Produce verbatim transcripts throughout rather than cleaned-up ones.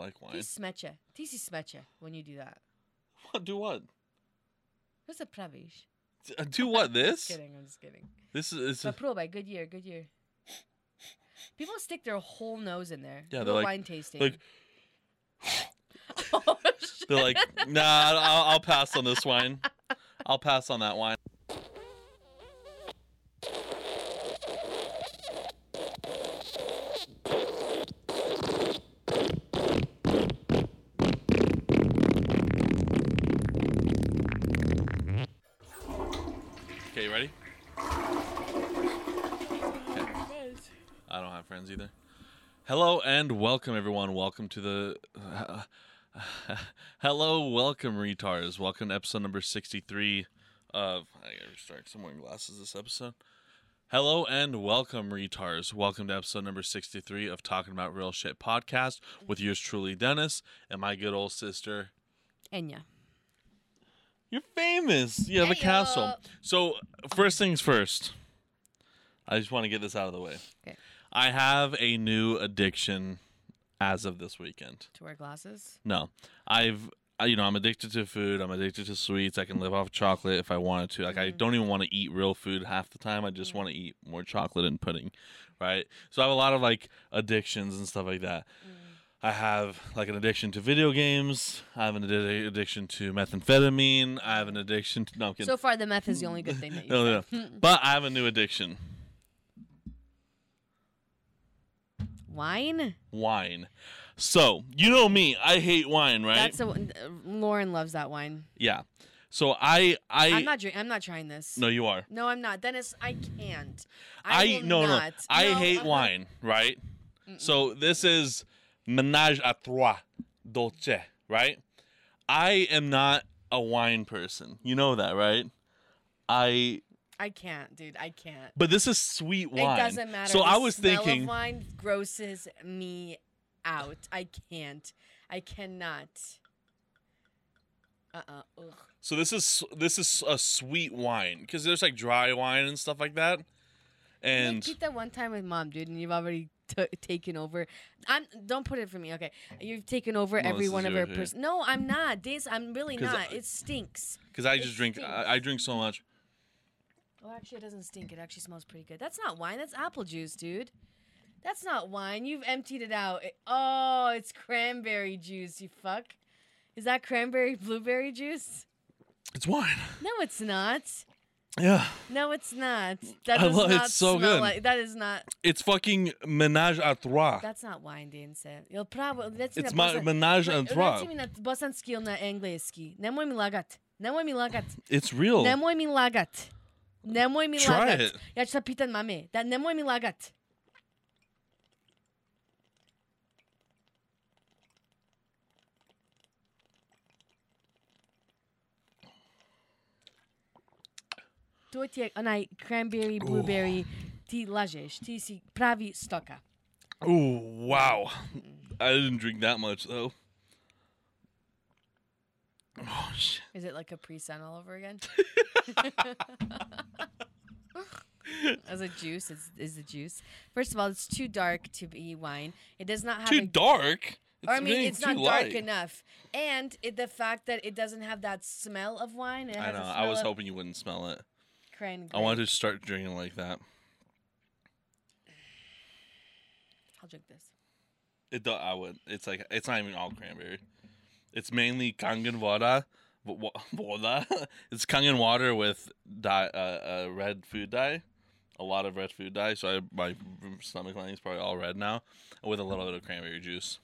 like wine. They smet you. They smet you when you do that. What? Do what? That's a pravish. Do what? This? I'm just kidding. I'm just kidding. This is. But proba. Good year. Good year. People stick their whole nose in there. Yeah, they're like wine tasting. Like, oh, shit. They're like, nah, I'll, I'll pass on this wine. I'll pass on that wine. Okay, you ready? I don't have friends either. Hello and welcome, everyone. Welcome to the... Uh, uh, hello, welcome, retards. Welcome to episode number sixty-three of... I gotta restart. I'm wearing glasses this episode. Hello and welcome, retards. Welcome to episode number sixty-three of Talking About Real Shit Podcast with yours truly, Dennis, and my good old sister... Enya. You're famous. You have hey a castle. Yo. So, first things first. I just want to get this out of the way. Okay. I have a new addiction as of this weekend. To wear glasses? No. I've, I, you know, I'm addicted to food. I'm addicted to sweets. I can live off chocolate if I wanted to. Like, mm-hmm. I don't even want to eat real food half the time. I just mm-hmm. want to eat more chocolate and pudding, right? So I have a lot of, like, addictions and stuff like that. Mm. I have, like, an addiction to video games. I have an addi- addiction to methamphetamine. I have an addiction to... No, I'm kidding. So far, the meth is the only good thing that you no, no, no. But I have a new addiction. Wine? Wine. So, you know me. I hate wine, right? That's a, uh, Lauren loves that wine. Yeah. So, I... I I'm not drink, I'm not trying this. No, you are. No, I'm not. Dennis, I can't. I, I no, not. No. I no, hate I'm wine, not. Right? Mm-mm. So, this is Ménage à Trois, Dolce, right? I am not a wine person. You know that, right? I... I can't, dude. I can't. But this is sweet wine. It doesn't matter. So the I was smell thinking, of wine grosses me out. I can't. I cannot. Uh uh-uh. uh. So this is this is a sweet wine because there's like dry wine and stuff like that. And you did that one time with mom, dude, and you've already t- taken over. I'm don't put it for me, okay? You've taken over no, every one of her pers- No, I'm not. This I'm really not. I, it stinks. Because I it just drink. I, I drink so much. Oh, actually, it doesn't stink. It actually smells pretty good. That's not wine. That's apple juice, dude. That's not wine. You've emptied it out. It, oh, it's cranberry juice, you fuck. Is that cranberry blueberry juice? It's wine. No, it's not. Yeah. No, it's not. That does I love, not it's so smell good. Like, that is not. It's fucking Ménage à Trois. That's not wine, Dan said. You'll probably. That's it's my bosan, Ménage à Trois. Bosanski na angleski. Nemoj mi lagat. Nemoj mi lagat. It's real. Nemoj mi lagat. Nemoj mi Try lagat. It. Ja ću sad pitan mame. Da, nemoj mi lagat. To ti je onaj cranberry, blueberry. Ti lažeš. Ti si pravi stoka. Oh, wow. I didn't drink that much, though. Oh, shit. Is it like a pre-sun all over again? As a juice, it's is the juice. First of all, it's too dark to be wine. It does not have too a, dark. Or, I mean, really it's not light. Dark enough, and it, the fact that it doesn't have that smell of wine. It has I know. I was hoping you wouldn't smell it. Cran- I wanted to start drinking like that. I'll drink this. It. Do- I would. It's like it's not even all cranberry. It's mainly kangen vada. It's kangen water with dye, uh, uh, red food dye, a lot of red food dye. So I, my stomach lining is probably all red now, with a little bit of cranberry juice.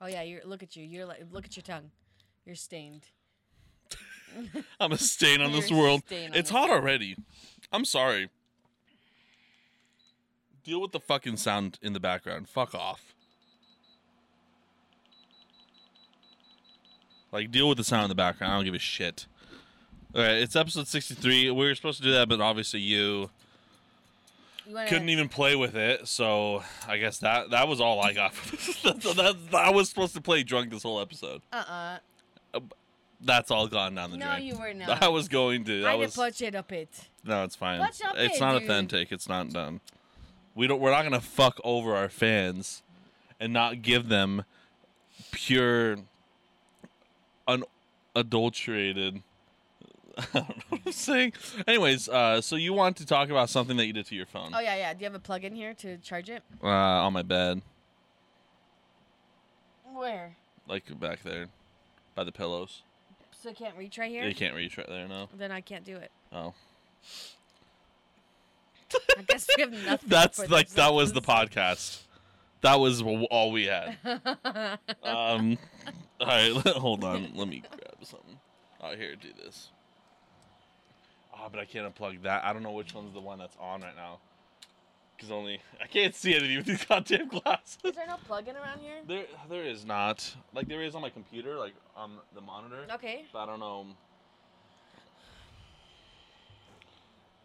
Oh yeah, you're look at you. You're like look at your tongue. You're stained. I'm a stain on this world. On it's hot world. Already. I'm sorry. Deal with the fucking sound in the background. Fuck off. Like, deal with the sound in the background. I don't give a shit. All right, it's episode sixty-three. We were supposed to do that, but obviously you, you wanna... couldn't even play with it. So I guess that that was all I got. that, that, I was supposed to play drunk this whole episode. Uh-uh. That's all gone down the no, drain. No, you were not. I was going to. I, I was... Punch it up it. No, it's fine. Punch up it's it, not dude. Authentic. It's not done. We don't. We're not gonna fuck over our fans. and not give them pure, unadulterated. I don't know what I'm saying. Anyways, uh, so you want to talk about something that you did to your phone. Oh, yeah, yeah. Do you have a plug in here to charge it? Uh, on my bed. Where? Like back there, by the pillows. So I can't reach right here? You can't reach right there, no. Then I can't do it. Oh. I guess we have nothing. That's like that was the podcast. That was all we had. um, all right, hold on. Let me grab something. Oh, here, do this. Ah, oh, but I can't unplug that. I don't know which one's the one that's on right now. Cause only I can't see anything with these goddamn glasses. Is there no plug-in around here? There, there is not. Like there is on my computer, like on the monitor. Okay. But I don't know.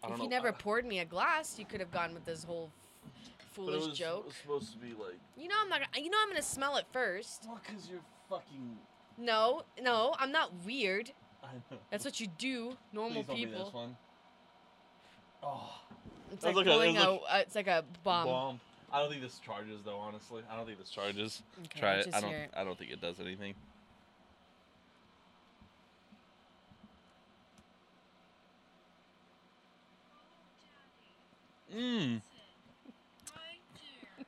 I don't if you know. never poured me a glass, you could have gone with this whole f- foolish but it was, joke. It was supposed to be like. You know I'm not. You know I'm gonna smell it first. Well, cause you're fucking. No, no, I'm not weird. I know. That's what you do, normal Please people. Don't be this one. Oh. It's like, like, a, it like a, uh, it's like a bomb. bomb. I don't think this charges, though, honestly. I don't think this charges. Okay, Try it. I don't it. I don't think it does anything. Mmm.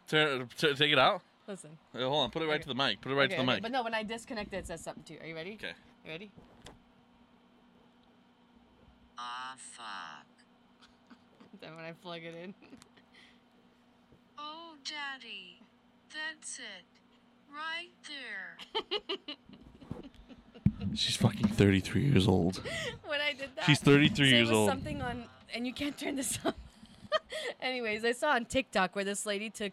Turn, turn, take it out? Listen. Hey, hold on. Put it right okay. to the mic. Put it right okay, to the okay. mic. But no, when I disconnect it, it says something, too. Are you ready? Okay. You ready? Ah, fuck. Then when I plug it in. Oh, Daddy. That's it. Right there. She's fucking thirty-three years old. When I did that. She's thirty-three so years old. There was something on, and you can't turn this on. Anyways, I saw on TikTok where this lady took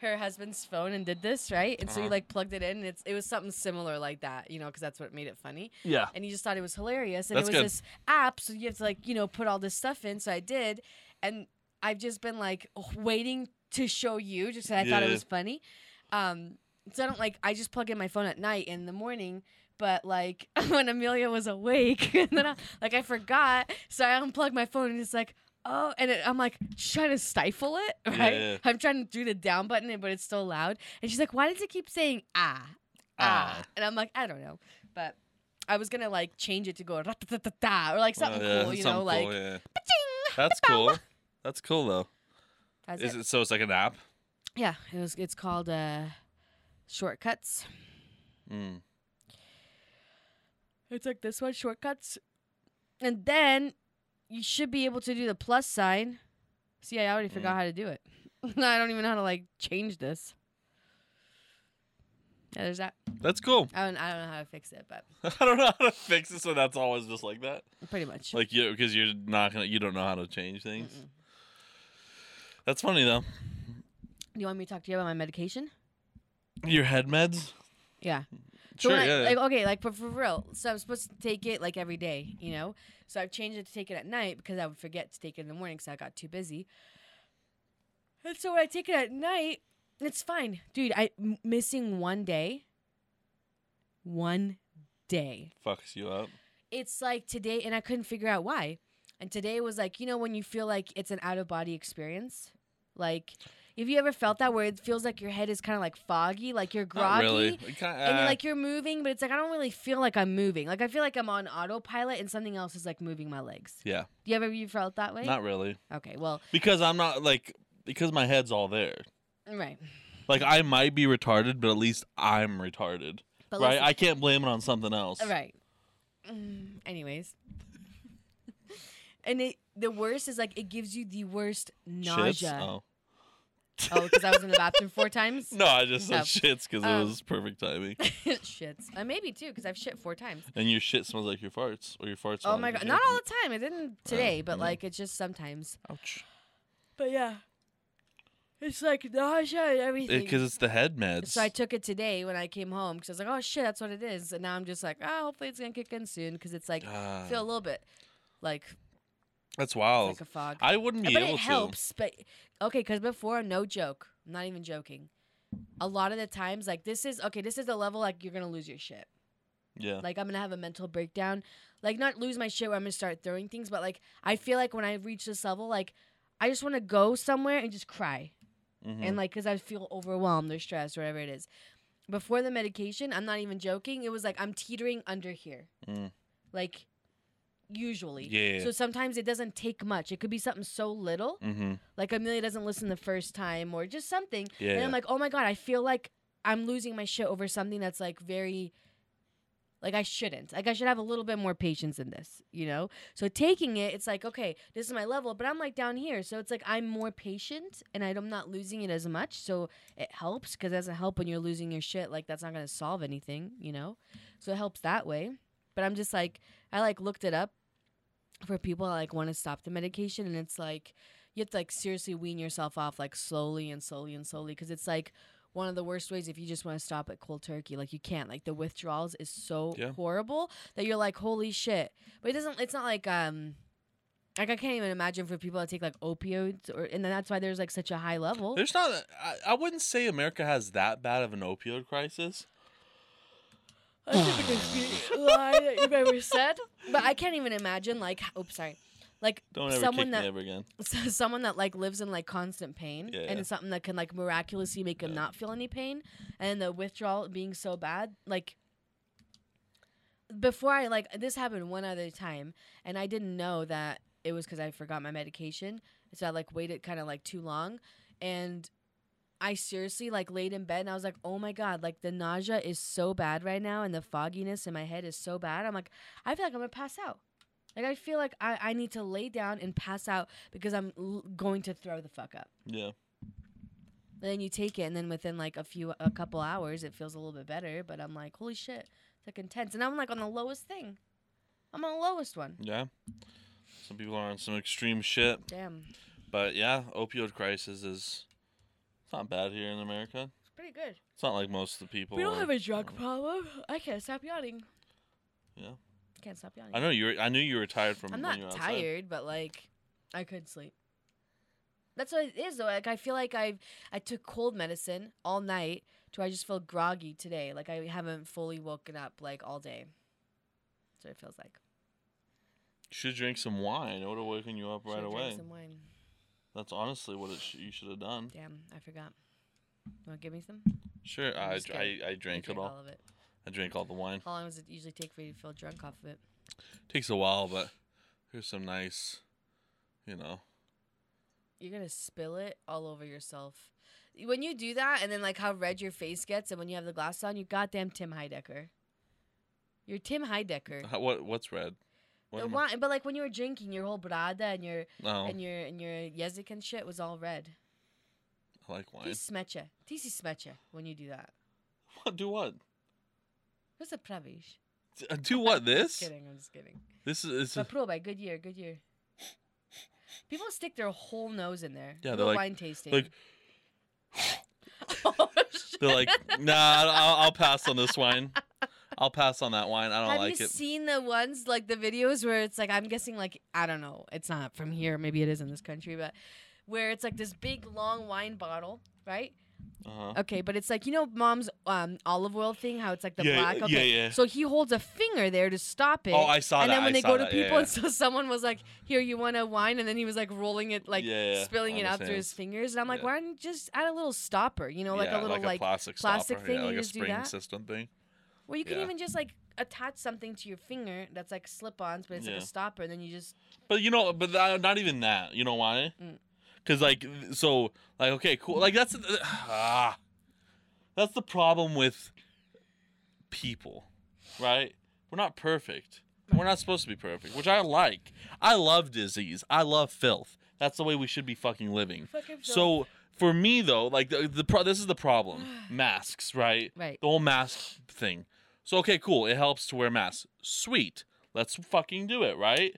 her husband's phone and did this, right? And uh-huh. so you like plugged it in, and it's, it was something similar like that, you know, because that's what made it funny. Yeah. And you just thought it was hilarious. And that's it was good. This app, so you have to like, you know, put all this stuff in. So I did. And I've just been, like, waiting to show you just because I yeah. thought it was funny. Um, so I don't, like, I just plug in my phone at night in the morning. But, like, when Amelia was awake, and then I, like, I forgot. So I unplugged my phone, and it's like, oh. And it, I'm, like, trying to stifle it, right? Yeah. I'm trying to do the down button, but it's still loud. And she's like, why does it keep saying, ah, ah? ah. And I'm like, I don't know. But I was going to, like, change it to go, ra-ta-ta-ta-ta, or, like, something oh, yeah, cool, you something know, cool, like, yeah. Ba-ching, that's ba-bow. Cool. That's cool though. That's Is it. it so? It's like an app. Yeah, it was. It's called uh, Shortcuts. Mm. It's like this one, Shortcuts, and then you should be able to do the plus sign. See, I already mm. forgot how to do it. I don't even know how to like change this. Yeah, there's that. That's cool. I don't, I don't know how to fix it, but I don't know how to fix it. So that's always just like that. Pretty much. Like you, because you're not gonna, you don't know how to change things. Mm-mm. That's funny, though. Do you want me to talk to you about my medication? Your head meds? Yeah. Sure, so yeah, I, yeah. Like, okay, like, but for real. So I'm supposed to take it, like, every day, you know? So I've changed it to take it at night because I would forget to take it in the morning because I got too busy. And so when I take it at night, it's fine. Dude, I m- missing one day. One day. Fucks you up. It's like today, and I couldn't figure out why. And today was like, you know, when you feel like it's an out-of-body experience? Like, have you ever felt that where it feels like your head is kind of like foggy, like you're groggy? Not really. Kinda, uh, and you're like you're moving, but it's like I don't really feel like I'm moving. Like I feel like I'm on autopilot and something else is like moving my legs. Yeah. Do you ever you felt that way? Not really. Okay, well. Because I'm not like, because my head's all there. Right. Like I might be retarded, but at least I'm retarded. But right? I can't blame it on something else. Right. Mm, anyways. And it, the worst is, like, it gives you the worst nausea. Shits? Oh. Oh, because I was in the bathroom four times? No, I just said oh. shits because um, it was perfect timing. Shits. Uh, maybe, too, because I've shit four times. And your shit smells like your farts. Or your farts Oh, my God. Not all the time. It didn't today, uh, but, no. like, it's just sometimes. Ouch. But, yeah. It's, like, nausea and everything. Because it, it's the head meds. So I took it today when I came home because I was like, oh, shit, that's what it is. And now I'm just like, oh, hopefully it's going to kick in soon because it's, like, uh, feel a little bit, like... That's wild. It's like a fog. I wouldn't be but able to. But it helps. To. But okay, because before, no joke, I'm not even joking. A lot of the times, like this is okay. This is the level like you're gonna lose your shit. Yeah. Like I'm gonna have a mental breakdown. Like not lose my shit where I'm gonna start throwing things, but like I feel like when I reach this level, like I just want to go somewhere and just cry. Mm-hmm. And like, because I feel overwhelmed or stressed, whatever it is. Before the medication, I'm not even joking, it was like I'm teetering under here. Mm. Like, usually. Yeah. So sometimes it doesn't take much. It could be something so little. Mm-hmm. Like Amelia doesn't listen the first time or just something. Yeah. And I'm like, oh my God, I feel like I'm losing my shit over something that's like very... Like, I shouldn't. Like, I should have a little bit more patience in this, you know? So taking it, it's like, okay, this is my level, but I'm, like, down here. So it's like I'm more patient, and I'm not losing it as much. So it helps, because it doesn't help when you're losing your shit. Like, that's not going to solve anything, you know? So it helps that way. But I'm just, like, I, like, looked it up for people that, like, want to stop the medication. And it's, like, you have to, like, seriously wean yourself off, like, slowly and slowly and slowly. Because it's, like... One of the worst ways if you just want to stop at cold turkey, like you can't. Like the withdrawals is so yeah. horrible that you're like, holy shit. But it doesn't. It's not like um, like I can't even imagine for people that take like opioids, or and then that's why there's like such a high level. There's not. A, I, I wouldn't say America has that bad of an opioid crisis. That's the biggest lie that you've ever said. But I can't even imagine like. Oops, sorry. Like Don't ever someone kick that me ever again. Someone that like lives in like constant pain yeah. and it's something that can like miraculously make them yeah. not feel any pain, and the withdrawal being so bad. Like before I like this happened one other time, and I didn't know that it was because I forgot my medication, so I like waited kind of like too long, and I seriously like laid in bed and I was like, oh my God, like the nausea is so bad right now and the fogginess in my head is so bad. I'm like, I feel like I'm gonna pass out. Like, I feel like I, I need to lay down and pass out because I'm l- going to throw the fuck up. Yeah. And then you take it, and then within, like, a few, a couple hours, it feels a little bit better. But I'm like, holy shit, it's, like, intense. And I'm, like, on the lowest thing. I'm on the lowest one. Yeah. Some people are on some extreme shit. Damn. But, yeah, opioid crisis is it's not bad here in America. It's pretty good. It's not like most of the people. We don't are, have a drug problem. I can't stop yawning. Yeah. Can't stop yawning. I know you. Were, I knew you were tired from. I'm not when you were tired, but like, I could sleep. That's what it is, though. Like I feel like I, I took cold medicine all night to I just feel groggy today. Like I haven't fully woken up like all day. That's what it feels like. You should drink some wine. It would have woken you up right should away. Drink some wine. That's honestly what it sh- you should have done. Damn, I forgot. You want to give me some? Sure. I, I I drank it all. all of it. I drank all the wine. How long does it usually take for you to feel drunk off of it? Takes a while, but here's some nice, you know. You're going to spill it all over yourself. When you do that, and then like how red your face gets, and when you have the glasses on, you're goddamn Tim Heidecker. You're Tim Heidecker. How, what? What's red? What the wine, but like when you were drinking, your whole brada and your oh. and your and your yezik and shit was all red. I like wine. This smecha. This is smecha when you do that. What? Do what? What's a pravish? Do what, this? I'm just kidding, I'm just kidding. This is... But proba, good year, good year. People stick their whole nose in there. Yeah, they're like... wine tasting. Like, oh, shit. They're like, nah, I'll, I'll pass on this wine. I'll pass on that wine. I don't Have like it. Have you seen the ones, like the videos where it's like, I'm guessing like, I don't know, it's not from here, maybe it is in this country, but where it's like this big, long wine bottle, right? Uh-huh. Okay, but it's like, you know, mom's um, olive oil thing, how it's like the yeah, black. Okay. Yeah, yeah. So he holds a finger there to stop it. Oh, I saw and that. And then when I they go that. to people, yeah, yeah. and so someone was like, "Here, you want a wine?" And then he was like rolling it, like yeah, yeah. spilling it out through his fingers. And I'm like, yeah. "Why don't you just add a little stopper? You know, like yeah, a little like, like a plastic, plastic stopper. thing, yeah, like you a just spring do that system thing." Well, you yeah. can even just like attach something to your finger that's like slip-ons, but it's yeah. like a stopper. And then you just. But you know, but th- not even that. You know why? Mm. Cause like so like okay cool like that's ah, that's the problem with people, right? We're not perfect. We're not supposed to be perfect, which I like. I love disease. I love filth. That's the way we should be fucking living. Fucking so for me though, like the, the pro- this is the problem. Masks, right? Right. The whole mask thing. So okay, cool. It helps to wear masks. Sweet. Let's fucking do it, right?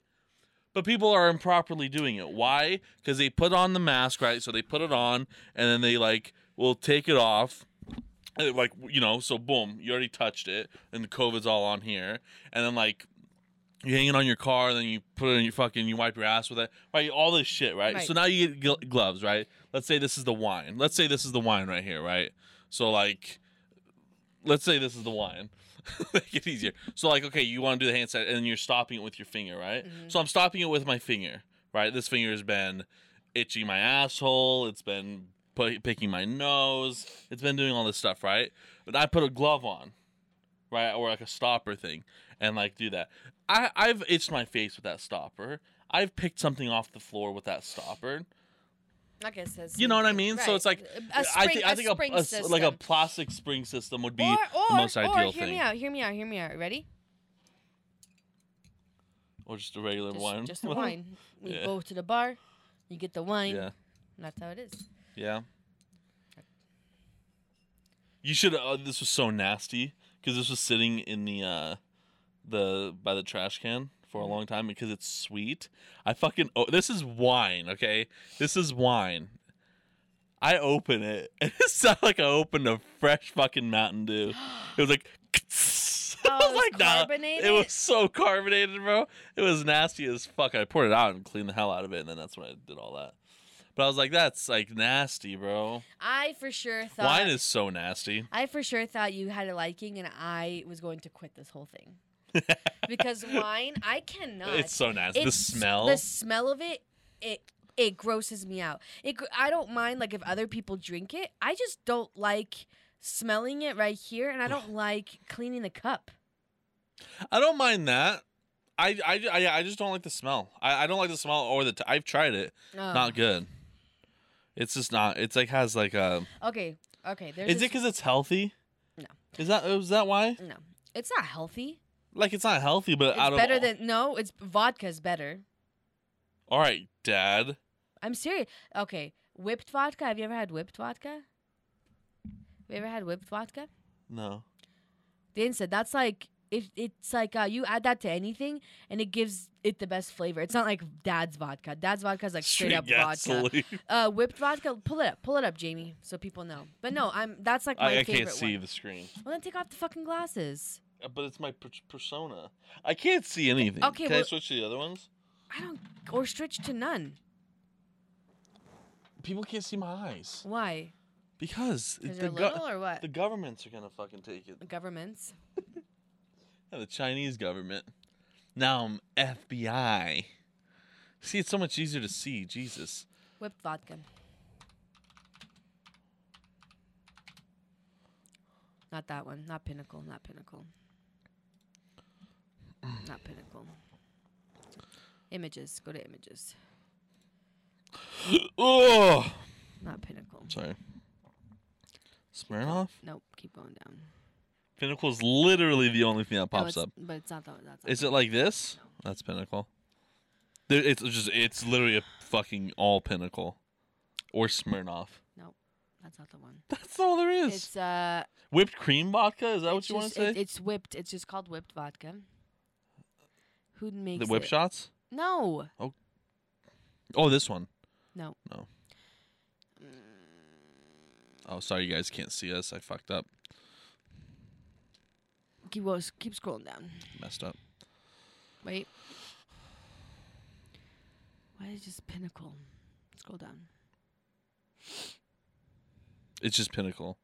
But people are improperly doing it. Why? Because they put on the mask, right? So they put it on, and then they, like, will take it off. Like, you know, so boom, you already touched it, and the COVID's all on here. And then, like, you hang it on your car, and then you put it in your fucking, you wipe your ass with it. Right? All this shit, right? right? So now you get gloves, right? Let's say this is the wine. Let's say this is the wine right here, right? So, like, let's say this is the wine. Make it easier. So, like, okay, you want to do the hand sanitizer, and you're stopping it with your finger, right? Mm-hmm. So I'm stopping it with my finger, right? This finger has been itching my asshole. It's been picking my nose. It's been doing all this stuff, right? But I put a glove on, right, or like a stopper thing, and like do that. I, I've itched my face with that stopper. I've picked something off the floor with that stopper. I guess that's... You know what I mean? Right. So it's like... A spring, I, th- I think a, a, a like a plastic spring system would be or, or, the most or, ideal or, thing. Or, hear me out, hear me out, hear me out. Ready? Or just a regular just, wine. Just a wine. You yeah. go to the bar, you get the wine, yeah. and that's how it is. Yeah. You should... Uh, this was so nasty, because this was sitting in the... Uh, the by the trash can for a long time because it's sweet. I fucking oh, this is wine, okay? This is wine. I open it and it sounded like I opened a fresh fucking Mountain Dew. It was like, oh, I was it was like, carbonated? Nah. It was so carbonated, bro. It was nasty as fuck. I poured it out and cleaned the hell out of it, and then that's when I did all that. But I was like, that's like nasty, bro. I for sure thought wine is so nasty. I for sure thought you had a liking, and I was going to quit this whole thing. Because wine, I cannot. It's so nasty. It's, the smell, the smell of it, it it grosses me out. It, I don't mind like if other people drink it. I just don't like smelling it right here, and I don't like cleaning the cup. I don't mind that. I I, I, I just don't like the smell. I, I don't like the smell or the. T- I've tried it. Oh. Not good. It's just not. It's like has like a. Okay. Okay. There's is this... it because it's healthy? No. Is that is that why? No, it's not healthy. Like, it's not healthy, but it's out of... It's better than... No, it's... Vodka's better. All right, Dad. I'm serious. Okay. Whipped vodka. Have you ever had whipped vodka? Have you ever had whipped vodka? No. Dan said that's like... It, it's like uh, you add that to anything, and it gives it the best flavor. It's not like Dad's vodka. Dad's vodka is like straight-up vodka. Uh, whipped vodka. Pull it up. Pull it up, Jamie, so people know. But no, I'm. That's like my I, favorite one. I can't see one. The screen. Well, then take off the fucking glasses. But it's my per- persona. I can't see anything. Okay, Can well, I switch to the other ones? I don't... Or switch to none. People can't see my eyes. Why? Because... Because they're little go- or what? The governments are going to fucking take it. The governments? Yeah, the Chinese government. Now I'm F B I. See, it's so much easier to see. Jesus. Whipped vodka. Not that one. Not Pinnacle. Not Pinnacle. Not Pinnacle. Images. Go to images. Oh. Not Pinnacle. Sorry. Smirnoff? Nope. Keep going down. Pinnacle is literally the only thing that pops no, up. But it's not that one. Is it like this? No. That's Pinnacle. There, it's just. It's literally a fucking all Pinnacle, or Smirnoff. Nope. That's not the one. That's all there is. It's uh. Whipped cream vodka? Is that what you want to say? It, it's whipped. It's just called whipped vodka. Who makes it? The whip it? Shots? No. Oh. Oh, this one. No. No. Mm. Oh, sorry, you guys can't see us. I fucked up. Keep keep scrolling down. Messed up. Wait. Why is it just Pinnacle? Scroll down. It's just Pinnacle.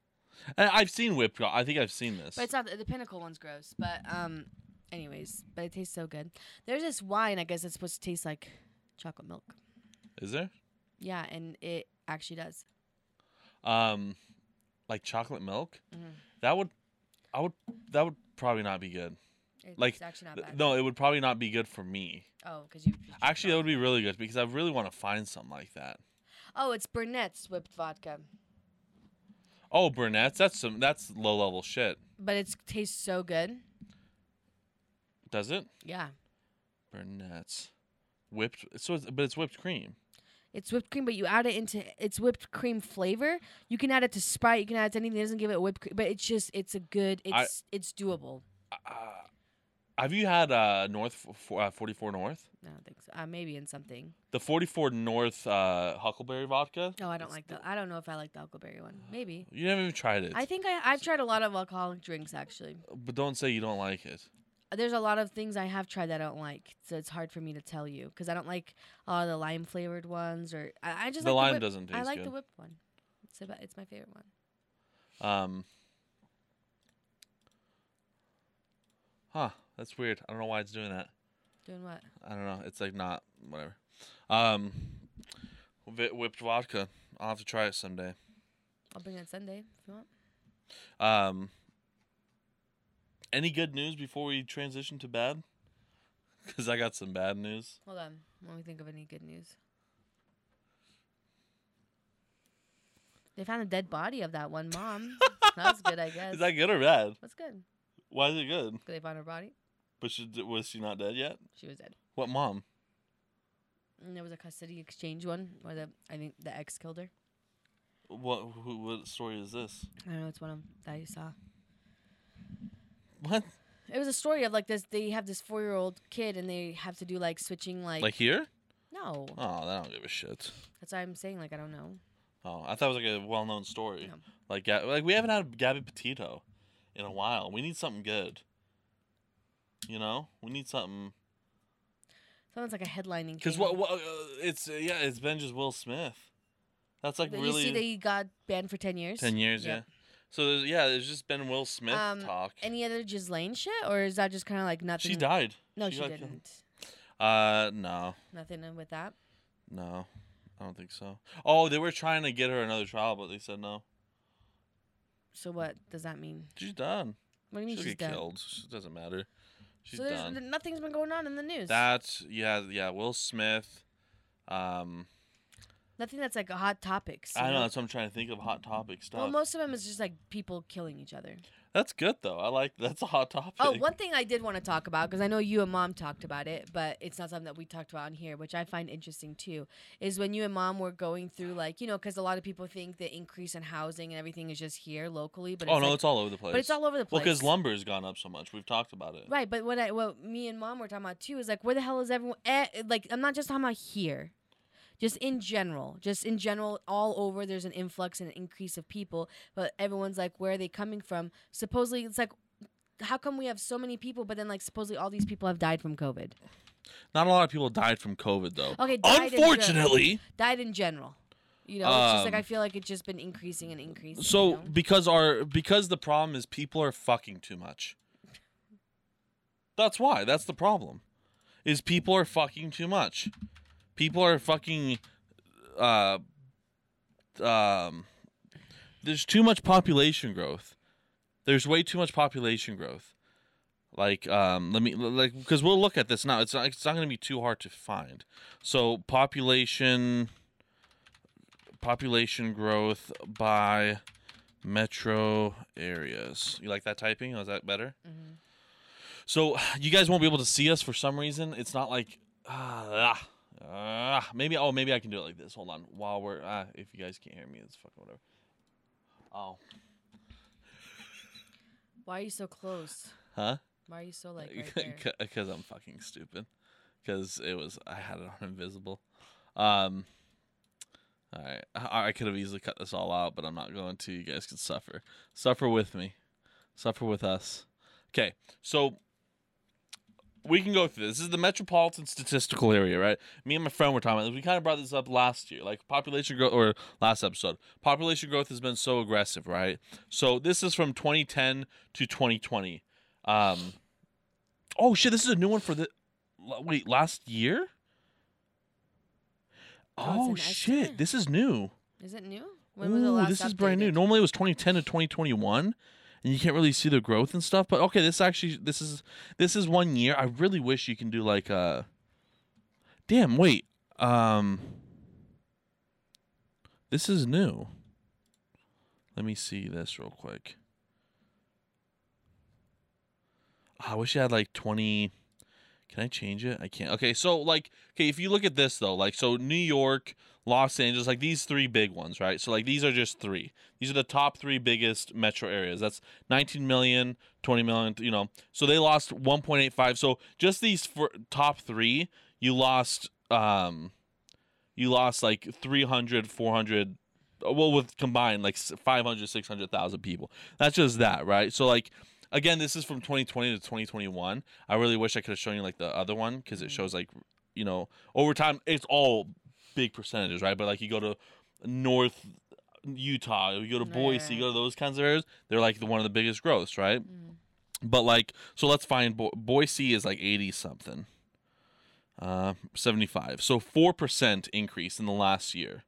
I've seen whipped. I think I've seen this. But it's not the, the Pinnacle one's gross. But um, anyways, but it tastes so good. There's this wine. I guess it's supposed to taste like chocolate milk. Is there? Yeah, and it actually does. Um, like chocolate milk. Mm-hmm. That would, I would, that would probably not be good. It's like, actually not bad. No, it would probably not be good for me. Oh, because you. Actually, that would be really good because I really want to find something like that. Oh, it's Burnett's whipped vodka. Oh, Burnett's, that's some that's low level shit. But it tastes so good. Does it? Yeah. Burnett's, whipped. So, it's, but it's whipped cream. It's whipped cream, but you add it into it's whipped cream flavor. You can add it to Sprite. You can add it to anything. It doesn't give it whipped cream, but it's just it's a good. It's I, it's doable. Uh, have you had uh, North uh, forty-four North? No, I don't think so. Uh, maybe in something. The forty-four North uh, Huckleberry vodka? No, I don't it's like that. I don't know if I like the Huckleberry one. Maybe. You haven't even tried it. I think I, I've tried a lot of alcoholic drinks, actually. But don't say you don't like it. There's a lot of things I have tried that I don't like, so it's hard for me to tell you. Because I don't like all uh, the lime-flavored ones. or I, I just The like lime the whip. doesn't taste good. I like good. the whipped one. It's, about, it's my favorite one. Um. Huh. That's weird. I don't know why it's doing that. Doing what? I don't know. It's like not whatever. Um, whipped vodka. I'll have to try it someday. I'll bring it Sunday if you want. Um, any good news before we transition to bad? Because I got some bad news. Hold on. Let me think of any good news. They found the dead body of that one mom. That was good, I guess. Is that good or bad? That's good. Why is it good? Because they found her body. But she, was she not dead yet? She was dead. What mom? And there was a custody exchange one where the I think the ex killed her. What? Who, what story is this? I don't know. It's one of them that I saw. What? It was a story of like this. They have this four-year-old kid, and they have to do like switching like. Like here? No. Oh, I don't give a shit. That's why I'm saying like I don't know. Oh, I thought it was like a well-known story. No. Like like we haven't had Gabby Petito in a while. We need something good. You know, we need something. Sounds like a headlining. Because what, what uh, it's uh, yeah, it's been just Will Smith. That's like but really. You see that he got banned for ten years. Ten years, yep. yeah. So there's, yeah, there's just been Will Smith um, talk. Any other Ghislaine shit, or is that just kind of like nothing? She died. No, she, she didn't. Uh, no. Nothing with that. No, I don't think so. Oh, they were trying to get her another trial, but they said no. So what does that mean? She's done. What do you mean she'll she's get done? Killed? It doesn't matter. She's so there's, done. Nothing's been going on in the news. That's, yeah, yeah, Will Smith. Um, Nothing that's like a hot topics. I know, know, that's what I'm trying to think of, hot topic stuff. Well, most of them is just like people killing each other. That's good, though. I like, that's a hot topic. Oh, one thing I did want to talk about, because I know you and Mom talked about it, but it's not something that we talked about on here, which I find interesting, too, is when you and Mom were going through, like, you know, because a lot of people think the increase in housing and everything is just here locally. But it's oh, no, like, it's all over the place. But it's all over the place. Well, because lumber's gone up so much. We've talked about it. Right, but what, I, what me and Mom were talking about, too, is, like, where the hell is everyone at? Like, I'm not just talking about here. Just in general, just in general, all over, there's an influx and an increase of people, but everyone's like, where are they coming from? Supposedly, it's like, how come we have so many people, but then, like, supposedly all these people have died from COVID? Not a lot of people died from COVID, though. Okay, died unfortunately. In general, died in general. You know, um, it's just like, I feel like it's just been increasing and increasing. So, you know? because our because the problem is people are fucking too much. That's why. That's the problem, is people are fucking too much. People are fucking, uh, um, there's too much population growth. There's way too much population growth. Like, um, let me, like, because we'll look at this now. It's not, it's not going to be too hard to find. So, population, population growth by metro areas. You like that typing? Oh, is that better? Mm-hmm. So, you guys won't be able to see us for some reason. It's not like, ah, Uh, maybe oh maybe I can do it like this. Hold on. While we're uh, if you guys can't hear me, it's fucking whatever. Oh. Why are you so close? Huh? Why are you so like right because I'm fucking stupid. Because it was I had it on invisible. Um all right. I, I could have easily cut this all out, but I'm not going to. You guys can suffer. Suffer with me. Suffer with us. Okay. So we can go through this. This is the metropolitan statistical area, right? Me and my friend were talking about this. We kind of brought this up last year, like population growth, or last episode. Population growth has been so aggressive, right? So this is from twenty ten to twenty twenty. Um, oh, shit, this is a new one for the... Wait, last year? Oh, oh shit, this is new. Is it new? When Ooh, was the last this updated? Is brand new. Normally it was twenty ten to twenty twenty-one. And you can't really see the growth and stuff, but okay, this actually this is this is one year. I really wish you can do like a. Damn, wait. Um, this is new. Let me see this real quick. Oh, I wish you had like twenty. Can I change it? I can't. Okay, so like, okay, if you look at this though, like, so New York, Los Angeles, like these three big ones, right? So like these are just three. These are the top three biggest metro areas. That's nineteen million, twenty million, you know. So they lost one point eight five. So just these for top three, you lost, um, you lost like three hundred, four hundred, well, with combined like five hundred, six hundred thousand people. That's just that, right? So like, again, this is from twenty twenty to twenty twenty-one. I really wish I could have shown you like the other one because it shows like, you know, over time it's all big percentages, right? But like you go to North Utah, you go to Boise, right. You go to those kinds of areas, they're like the, one of the biggest growths, right? Mm. But like, so let's find Bo- Boise is like eighty something, uh, seventy-five. So four percent increase in the last year,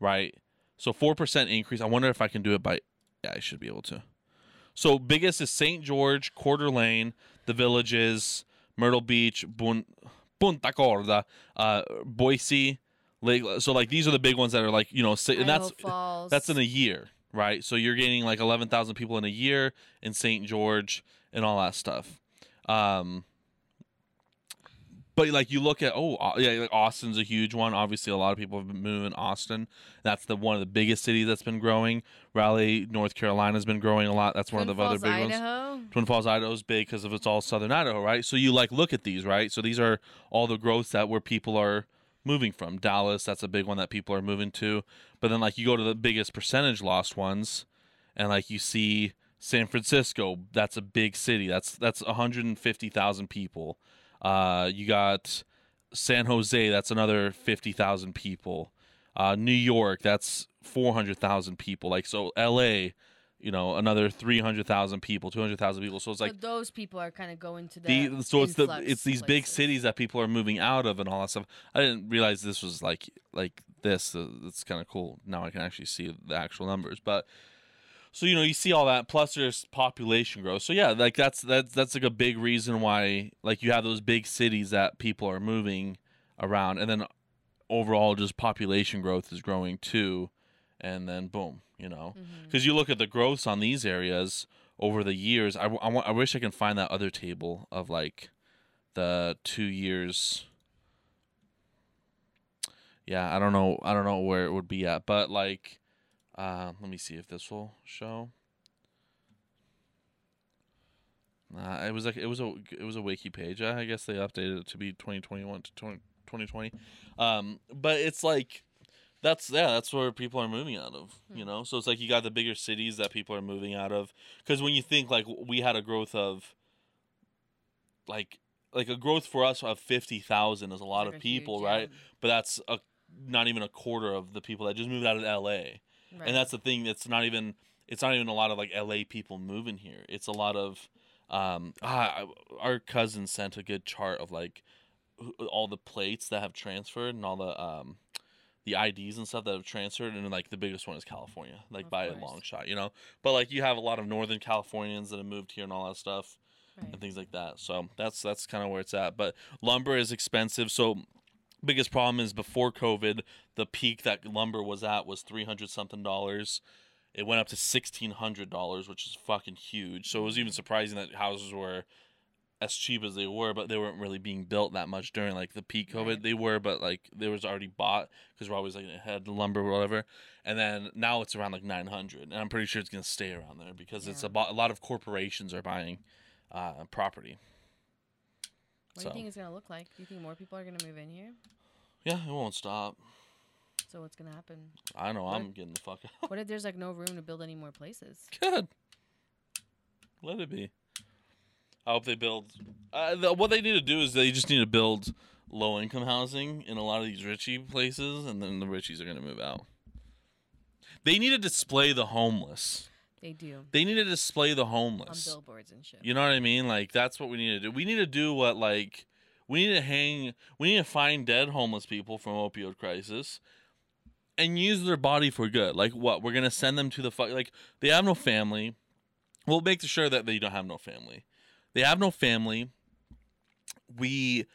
right? So four percent increase. I wonder if I can do it by... Yeah, I should be able to. So biggest is Saint George, Coeur d'Alene, The Villages, Myrtle Beach, Bun- Punta Gorda, uh, Boise. Lake. So like these are the big ones that are like, you know, sa- and that's Falls. That's in a year, right? So you're getting like eleven thousand people in a year in Saint George and all that stuff. Um, but like you look at, oh, yeah, like Austin's a huge one. Obviously, a lot of people have been moving Austin. That's the one of the biggest cities that's been growing. Raleigh, North Carolina has been growing a lot. That's one Twin of the Falls, other big Idaho. Ones. Twin Falls, Idaho is big because of it's all southern Idaho, right? So you like look at these, right? So these are all the growths that where people are moving from. Dallas, that's a big one that people are moving to. But then like you go to the biggest percentage lost ones and like you see San Francisco, that's a big city. That's that's one hundred fifty thousand people. Uh, you got San Jose, that's another fifty thousand people. Uh, New York, that's four hundred thousand people. Like, so L A, you know, another three hundred thousand people, two hundred thousand people. So it's like, but those people are kind of going to the, the so it's the, it's these places. Big cities that people are moving out of and all that stuff. I didn't realize this was like, like this, it's kind of cool. Now I can actually see the actual numbers, but so, you know, you see all that, plus there's population growth. So, yeah, like that's that's that's like a big reason why, like, you have those big cities that people are moving around. And then overall, just population growth is growing, too. And then, boom, you know. Because mm-hmm. you look at the growths on these areas over the years. I, I, want, I wish I can find that other table of, like, the two years. Yeah, I don't know. I don't know where it would be at. But, like... Uh, let me see if this will show. Uh, it was like it was a it was a wiki page. I guess they updated it to be twenty twenty-one to twenty twenty. Um, but it's like that's yeah, that's where people are moving out of, you know. So it's like you got the bigger cities that people are moving out of, because when you think like we had a growth of like like a growth for us of fifty thousand is a lot of people, huge, right? Yeah. But that's a not even a quarter of the people that just moved out of L A. Right. And that's the thing. That's not even. It's not even a lot of like L A people moving here. It's a lot of. Um, ah, our cousin sent a good chart of like all the plates that have transferred and all the um, the I Ds and stuff that have transferred. And like the biggest one is California, like of by course. A long shot, you know. But like you have a lot of Northern Californians that have moved here and all that stuff, right. And things like that. So that's that's kind of where it's at. But lumber is expensive, so. Biggest problem is before COVID, the peak that lumber was at was three hundred something dollars. It went up to sixteen hundred dollars, which is fucking huge. So it was even surprising that houses were as cheap as they were, but they weren't really being built that much during like the peak COVID. Right. They were, but like they was already bought because we're always like ahead lumber or whatever. And then now it's around like nine hundred, and I'm pretty sure it's gonna stay around there because yeah. it's a, bo- a lot of corporations are buying uh, property. What so. do you think it's going to look like? Do you think more people are going to move in here? Yeah, it won't stop. So what's going to happen? I don't know. What I'm if, getting the fuck out. What if there's, like, no room to build any more places? Good. Let it be. I hope they build. Uh, the, what they need to do is they just need to build low-income housing in a lot of these Richie places, and then the Richies are going to move out. They need to display the homeless. They do. They need to display the homeless. On billboards and shit. You know what I mean? Like, that's what we need to do. We need to do what, like, we need to hang, we need to find dead homeless people from opioid crisis and use their body for good. Like, what? We're going to send them to the fuck, like, they have no family. We'll make sure that they don't have no family. They have no family. We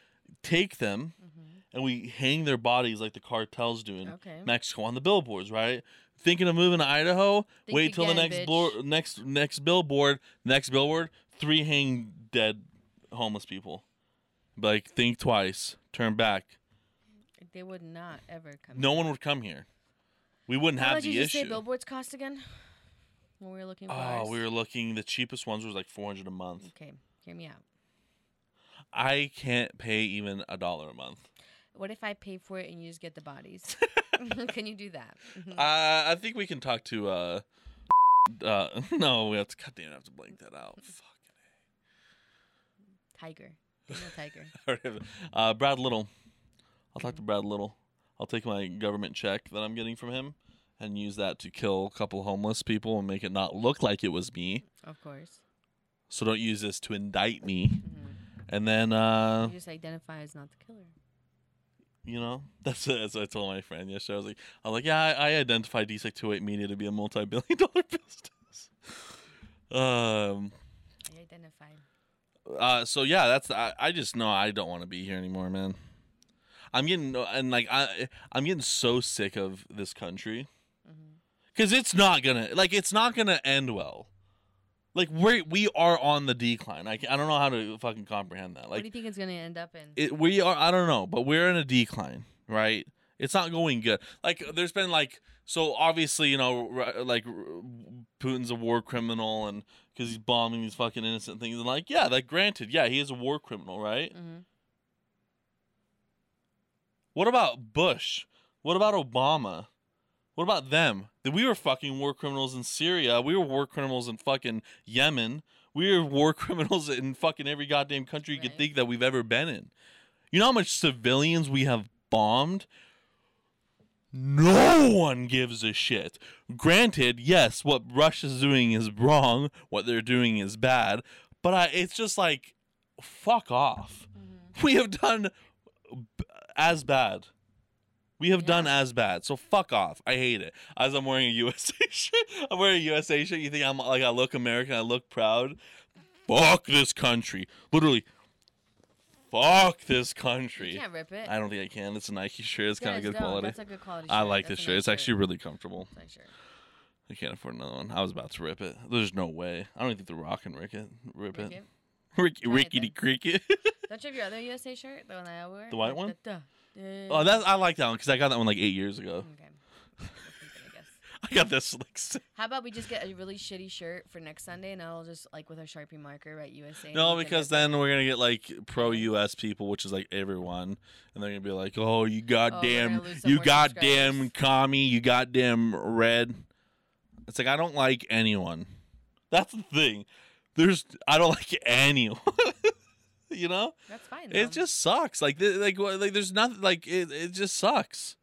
take them mm-hmm. and we hang their bodies like the cartels do in okay. Mexico on the billboards, right? Thinking of moving to Idaho? Think wait till the next blo- next next billboard. Next billboard, three hang dead homeless people. Like, think twice, turn back. They would not ever come. No here. One would come here. We wouldn't How have the issue. How much did you say billboards cost again? When we were looking for oh, ours. we were looking. The cheapest ones was like four hundred a month. Okay, hear me out. I can't pay even a dollar a month. What if I pay for it and you just get the bodies? Can you do that? uh, I think we can talk to. Uh, uh, no, we have to. Goddamn, I have to blank that out. Fucking A. Tiger. No tiger. uh, Brad Little. I'll talk to Brad Little. I'll take my government check that I'm getting from him and use that to kill a couple homeless people and make it not look like it was me. Of course. So don't use this to indict me. Mm-hmm. And then. Uh, you just identify as not the killer. You know, that's, that's what I told my friend yesterday. I was like, I was like, yeah, I, I identify D six twenty-eight Media to be a multi-billion dollar business. Um, I identify. Uh, so yeah, that's I, I just know I don't want to be here anymore, man. I'm getting and like I I'm getting so sick of this country because mm-hmm. it's not gonna like it's not gonna end well. Like we we are on the decline. Like I don't know how to fucking comprehend that. Like what do you think it's gonna end up in? It, we are. I don't know, but we're in a decline, right? It's not going good. Like there's been like so obviously you know like Putin's a war criminal and because he's bombing these fucking innocent things and like yeah, like granted, yeah, he is a war criminal, right? Mm-hmm. What about Bush? What about Obama? What about them? We were fucking war criminals in Syria. We were war criminals in fucking Yemen. We were war criminals in fucking every goddamn country you right. can think that we've ever been in. You know how much civilians we have bombed? No one gives a shit. Granted, yes, what Russia's doing is wrong. What they're doing is bad. But I, it's just like, fuck off. Mm-hmm. We have done b- as bad. We have yeah. done as bad, so fuck off. I hate it. As I'm wearing a U S A shirt, I'm wearing a U S A shirt. You think I'm like I look American? I look proud. Fuck this country, literally. Fuck this country. You can't rip it. I don't think I can. It's a Nike shirt. It's yeah, kind of good no, quality. That's a good quality shirt. I like that's this shirt. Nice it's shirt. Actually really comfortable. It's nice shirt. I can't afford another one. I was about to rip it. There's no way. I don't even think the Rock can rip it. Rip it. Ricky, rickety cricket. Don't you have your other U S A shirt? The one I wear. The white one. Duh. Oh, that's I like that one because I got that one like eight years ago. Okay, I guess. I got this like. How about we just get a really shitty shirt for next Sunday, and I'll just like with a Sharpie marker write U S A. No, because then we're gonna get like pro U S people, which is like everyone, and they're gonna be like, "Oh, you goddamn, oh, you goddamn commie, you goddamn red." It's like I don't like anyone. That's the thing. There's I don't like anyone. You know, that's fine. Though. It just sucks. Like, th- like, like, there's nothing. Like, it, it just sucks.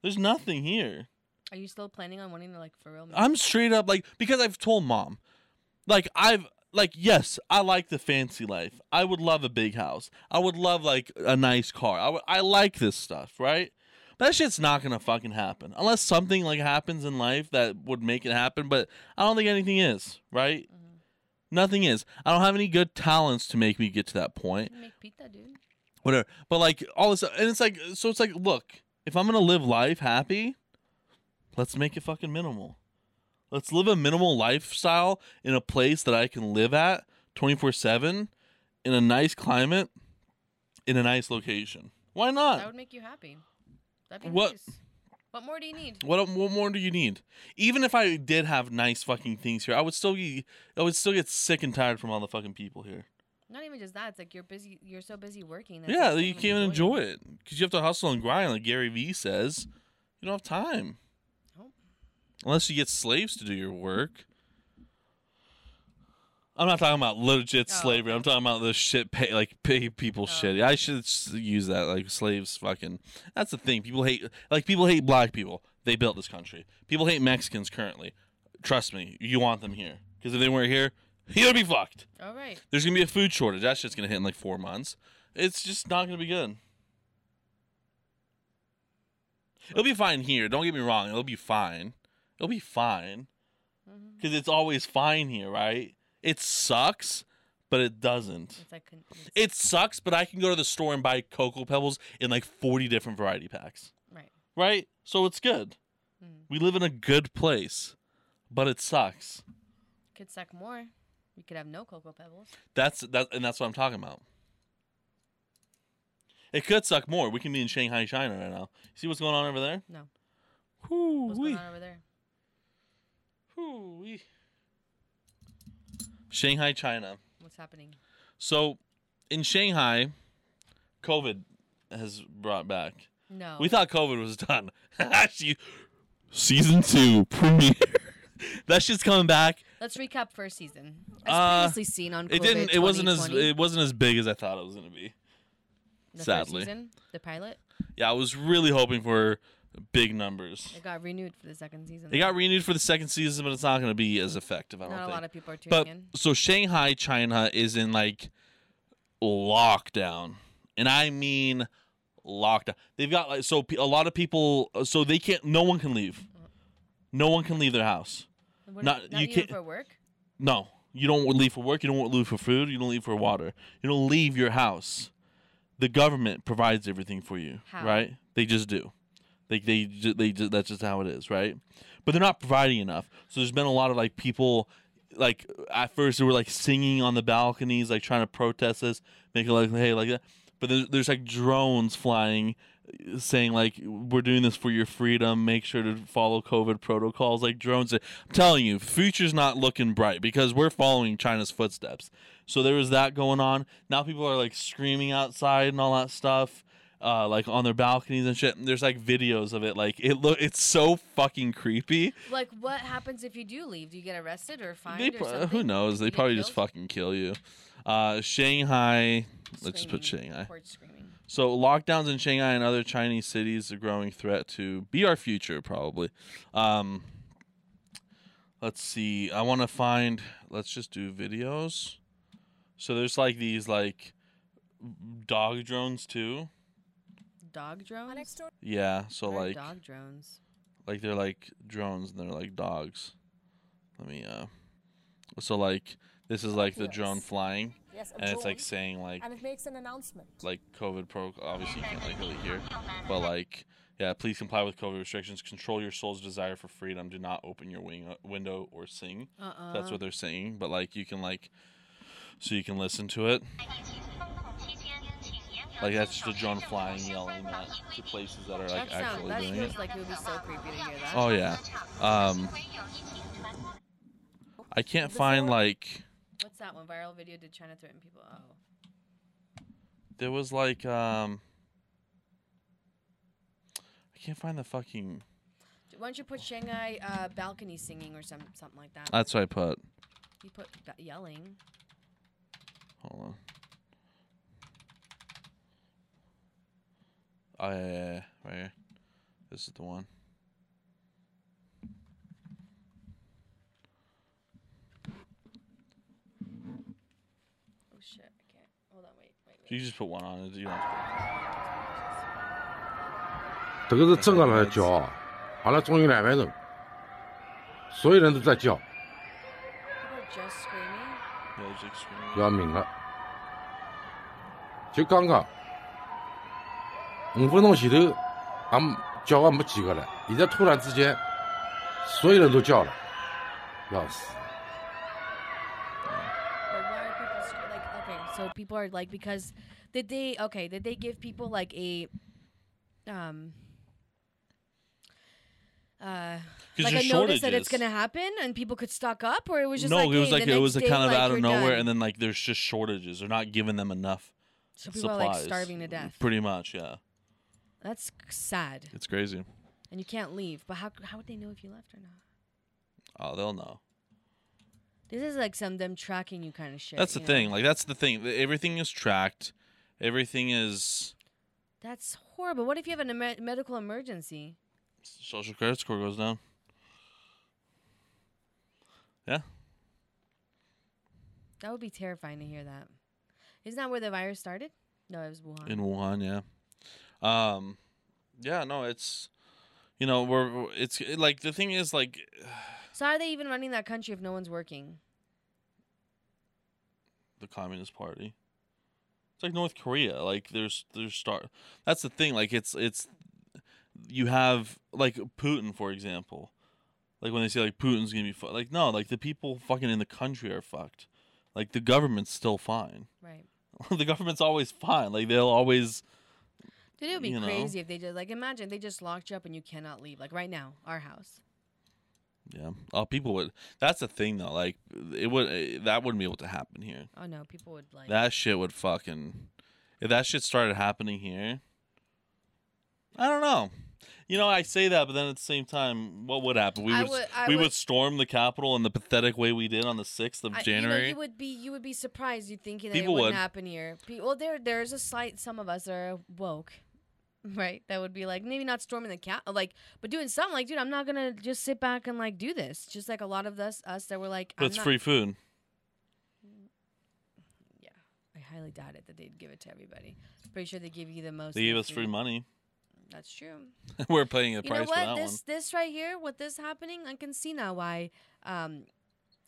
There's nothing here. Are you still planning on wanting to like for real? Maybe? I'm straight up like because I've told mom, like I've like yes, I like the fancy life. I would love a big house. I would love like a nice car. I w- I like this stuff, right? But that shit's not gonna fucking happen unless something like happens in life that would make it happen. But I don't think anything is right. Mm-hmm. Nothing is. I don't have any good talents to make me get to that point. You make pizza, dude. Whatever. But like all this, and it's like, so it's like, look, if I'm gonna live life happy, let's make it fucking minimal. Let's live a minimal lifestyle in a place that I can live at twenty-four seven, in a nice climate, in a nice location. Why not? That would make you happy. That'd be what? Nice. What more do you need? What what more do you need? Even if I did have nice fucking things here, I would still be, I would still get sick and tired from all the fucking people here. Not even just that. It's like you're busy. You're so busy working. That yeah, you can't enjoy it because you have to hustle and grind. Like Gary V says, you don't have time. Nope. Unless you get slaves to do your work. I'm not talking about legit oh, slavery. Okay. I'm talking about the shit pay, like pay people oh. shit. I should use that like slaves. Fucking that's the thing. People hate like people hate black people. They built this country. People hate Mexicans currently. Trust me, you want them here because if they weren't here, he would be fucked. All right. There's gonna be a food shortage. That shit's gonna hit in like four months. It's just not gonna be good. It'll be fine here. Don't get me wrong. It'll be fine. It'll be fine because it's always fine here, right? It sucks, but it doesn't. It's like, it's... It sucks, but I can go to the store and buy Cocoa Pebbles in like forty different variety packs. Right. Right? So it's good. Mm. We live in a good place, but it sucks. It could suck more. You could have no Cocoa Pebbles. That's that, and that's what I'm talking about. It could suck more. We can be in Shanghai, China right now. See what's going on over there? No. Whoo-wee. What's going on over there? Whoo-wee. Shanghai, China. What's happening? So, in Shanghai, COVID has brought back. No. We thought COVID was done. Actually, season two premiere. That shit's coming back. Let's recap first season. As uh, previously seen on COVID. It didn't. It wasn't as. It wasn't as big as I thought it was gonna be. The sadly. First season, the pilot. Yeah, I was really hoping for big numbers. It got renewed for the second season. It got renewed for the second season, but it's not going to be as effective. I don't think. Not a lot of people are tuning in. But so Shanghai, China is in like lockdown, and I mean lockdown. They've got like, so a lot of people, so they can't, no one can leave. No one can leave their house. Not, not you can't for work? No. You don't leave for work. You don't leave for food. You don't leave for water. You don't leave your house. The government provides everything for you, how? Right? They just do. They they they just, that's just how it is, right? But they're not providing enough. So there's been a lot of like people, like at first they were like singing on the balconies, like trying to protest this, making like hey like that. But there's, there's like drones flying, saying like we're doing this for your freedom. Make sure to follow COVID protocols. Like drones. I'm telling you, future's not looking bright because we're following China's footsteps. So there was that going on. Now people are like screaming outside and all that stuff. Uh, like on their balconies and shit. And there's like videos of it. Like it look, it's so fucking creepy. Like what happens if you do leave? Do you get arrested or fined they or pro- something? Who knows? They you probably just fucking kill you. Uh, Shanghai. Screaming, let's just put Shanghai. So lockdowns in Shanghai and other Chinese cities are a growing threat to be our future probably. Um, let's see. I want to find. Let's just do videos. So there's like these like dog drones too. Dog drones? Yeah, so like dog drones. Like they're like drones and they're like dogs. Let me uh so like this is like the drone flying. Yes, and it's like saying like and it makes an announcement. Like COVID protocol, obviously you can't like really hear. But like yeah, please comply with COVID restrictions. Control your soul's desire for freedom. Do not open your wing- window or sing. Uh-uh. That's what they're saying, but like you can like so you can listen to it. Like, that's just a drone flying, yelling at to places that are, like, that actually sounds, that doing it. Like it would be so creepy to hear that. Oh, yeah. Um, I can't find, like... What's that one? Viral video did China threaten people? Oh. There was, like, um... I can't find the fucking... Why don't you put Shanghai uh, balcony singing or some, something like that? That's what I put. You put yelling. Hold on. Oh, yeah, yeah, yeah, right here. This is the one. Oh, shit. I can't. Hold on, wait, wait, wait. You just put one on it. You don't have to put it. People are just screaming? Yeah, just screaming. Just screaming. So people are like, because did they okay did they give people like a um uh like a notice that it's gonna happen and people could stock up, or it was just no like, it was hey, like it was a kind of like, out of nowhere done. And then like there's just shortages, they're not giving them enough so people supplies. Are like starving to death pretty much. Yeah. That's sad. It's crazy. And you can't leave. But how how would they know if you left or not? Oh, they'll know. This is like some them tracking you kind of shit. That's the thing. Know? Like, that's the thing. Everything is tracked. Everything is... That's horrible. What if you have a em- medical emergency? Social credit score goes down. Yeah. That would be terrifying to hear that. Isn't that where the virus started? No, it was Wuhan. In Wuhan, yeah. Um, yeah, no, it's, you know, we're, it's it, like, the thing is like, so how are they even running that country if no one's working? The Communist Party. It's like North Korea. Like there's, there's star. That's the thing. Like it's, it's, you have like Putin, for example, like when they say like Putin's going to be fu-, like, no, like the people fucking in the country are fucked. Like the government's still fine. Right. The government's always fine. Like they'll always. Dude, it would be you crazy know? If they did. Like, imagine they just locked you up and you cannot leave. Like, right now, our house. Yeah. Oh, people would. That's the thing, though. Like, it would. It, that wouldn't be able to happen here. Oh, no. People would, like. That shit would fucking. If that shit started happening here. I don't know. You know, I say that, but then at the same time, what would happen? We would, would we would, would storm the Capitol in the pathetic way we did on the sixth of I, January. You, know, you would be you would be surprised. You'd think that people it wouldn't would. Happen here. People, well, there there's a slight some of us are woke, right? That would be like maybe not storming the cap, like, but doing something like, dude, I'm not gonna just sit back and like do this. Just like a lot of us us that were like, but I'm it's not- free food. Yeah, I highly highly doubt it that they'd give it to everybody. I'm pretty sure they give you the most. They give us free money. That's true. We're paying a you price know what? for that this, one. This right here, with this happening, I can see now why um,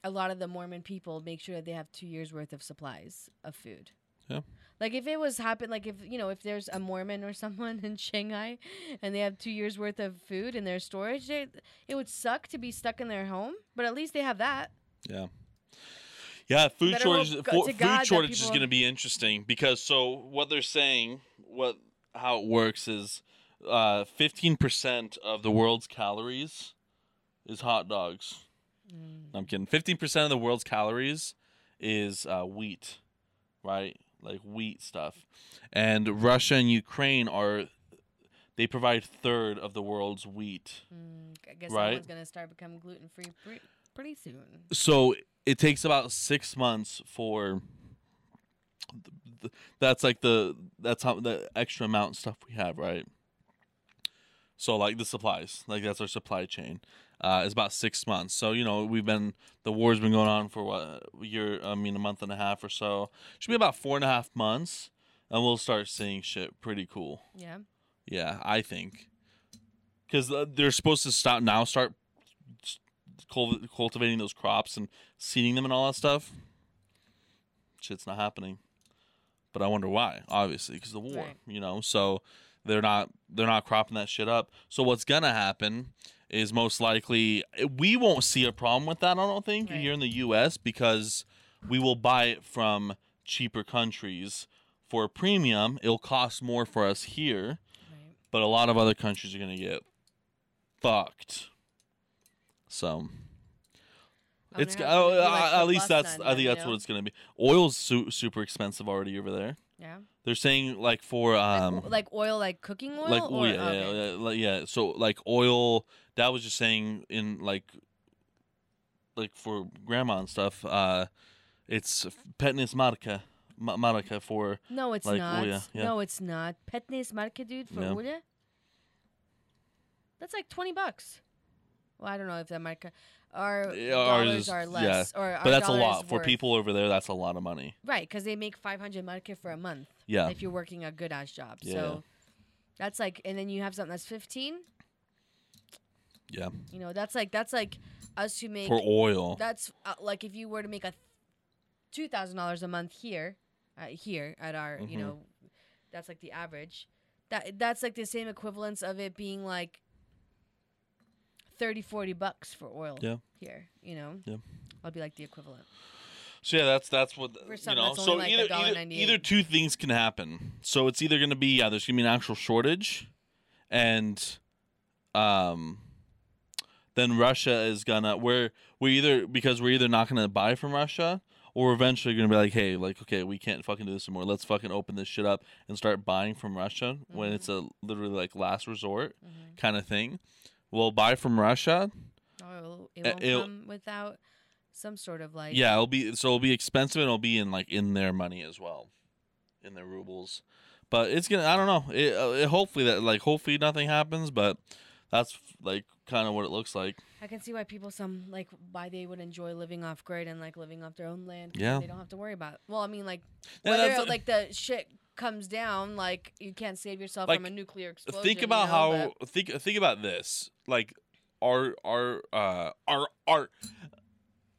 a lot of the Mormon people make sure that they have two years' worth of supplies of food. Yeah. Like, if it was happen, like, if, you know, if there's a Mormon or someone in Shanghai and they have two years' worth of food in their storage, they, it would suck to be stuck in their home, but at least they have that. Yeah. Yeah, food shortage, go, food shortage people... is going to be interesting because, so, what they're saying, what how it works is uh, fifteen percent of the world's calories is hot dogs. Mm. I'm kidding. fifteen percent of the world's calories is uh, wheat, right? Like wheat stuff. And Russia and Ukraine are, they provide third of the world's wheat. Mm, I guess right? Someone's going to start becoming gluten-free pre- pretty soon. So it takes about six months for, the, the, that's like the, that's how the extra amount of stuff we have, right? So like the supplies, like that's our supply chain. Uh, it's about six months. So, you know, we've been, the war's been going on for what, a year, I mean, a month and a half or so. Should be about four and a half months, and we'll start seeing shit pretty cool. Yeah. Yeah, I think. Because uh, they're supposed to stop now, start cul- cultivating those crops and seeding them and all that stuff. Shit's not happening. But I wonder why, obviously, because of the war, right. You know, so they're not, they're not cropping that shit up. So what's going to happen is most likely we won't see a problem with that, I don't think, right. Here in the U S because we will buy it from cheaper countries for a premium. It'll cost more for us here, right. But a lot of other countries are going to get fucked. So it's uh, uh, at least that's then, I think that's know? What it's going to be. Oil's su- super expensive already over there. Yeah. They're saying like for um like, like oil, like cooking oil, like oil, yeah, okay. yeah, like, yeah. So like oil, that was just saying in like like for grandma and stuff. Uh, it's Petnes marca, marca for no, it's like, not. Oil, yeah. No, it's not Petnes marca, dude. For yeah. oil, that's like twenty bucks. Well, I don't know if that marca. Our yeah, dollars are less. Yeah. Or our but that's a lot. For people over there, that's a lot of money. Right, because they make five hundred market for a month. Yeah. If you're working a good-ass job. Yeah. So that's like, and then you have something that's fifteen. Yeah. You know, that's like, that's like us who make. For oil. That's uh, like if you were to make a two thousand dollars a month here, uh, here at our, mm-hmm. you know, that's like the average. That That's like the same equivalence of it being like, thirty, forty bucks for oil yeah. here, you know? Yeah. I'll be like the equivalent. So, yeah, that's that's what, for you know, so like either, either, either two things can happen. So, it's either going to be, yeah, there's going to be an actual shortage, and um, then Russia is going to, we're, we're either, because we're either not going to buy from Russia, or we're eventually going to be like, hey, like, okay, we can't fucking do this anymore. Let's fucking open this shit up and start buying from Russia mm-hmm. when it's a literally like last resort mm-hmm. kind of thing. We'll buy from Russia. Oh, it won't it'll, come without some sort of like. Yeah, it'll be so it'll be expensive and it'll be in like in their money as well, in their rubles. But it's gonna. I don't know. It, it hopefully that like hopefully nothing happens, but that's like kind of what it looks like. I can see why people some like why they would enjoy living off grid and like living off their own land. Yeah, they don't have to worry about it. Well, I mean like whether yeah, like the shit. comes down like you can't save yourself like, from a nuclear explosion. Think about you know, how but... think think about this. Like our our uh our our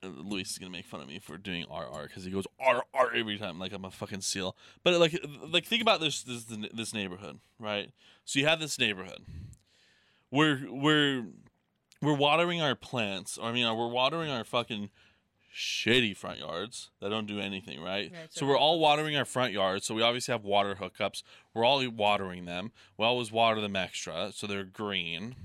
Luis is gonna make fun of me for doing R R because he goes R R every time like I'm a fucking seal. But like like think about this this this neighborhood, right? So you have this neighborhood. We're we're we're watering our plants. I mean we're watering our fucking shitty front yards that don't do anything, right? Yeah, so right. We're all watering our front yards. So we obviously have water hookups. We're all watering them. We always water them extra so they're green.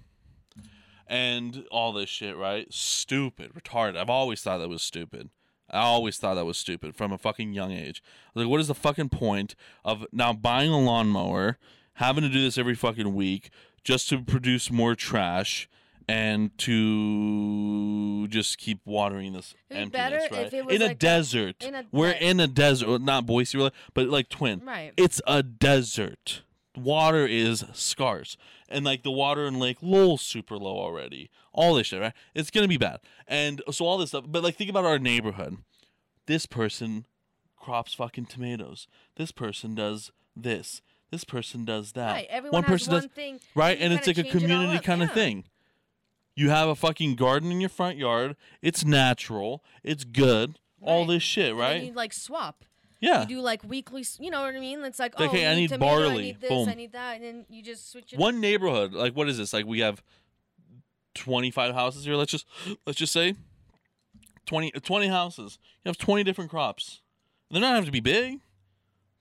And all this shit, right? Stupid, retarded. I've always thought that was stupid. I always thought that was stupid from a fucking young age. I was like, what is the fucking point of now buying a lawnmower, having to do this every fucking week just to produce more trash? And to just keep watering this emptiness, right? In a desert. We're in a desert. Not Boise, really, but like Twin. Right. It's a desert. Water is scarce. And like the water in Lake Lowell's super low already. All this shit, right? It's going to be bad. And so all this stuff. But like think about our neighborhood. This person crops fucking tomatoes. This person does this. This person does that. Right. Everyone one has person one does, thing. Right, and it's like a community kind of yeah. thing. You have a fucking garden in your front yard. It's natural. It's good. Right. All this shit, right? And you like swap. Yeah. You do like weekly, you know what I mean? It's like, like oh, hey, I need tomato, barley. I need this, boom. I need that. And then you just switch it. One neighborhood, like what is this? Like we have twenty-five houses here. Let's just let's just say twenty, twenty houses. You have twenty different crops. They're not have to be big,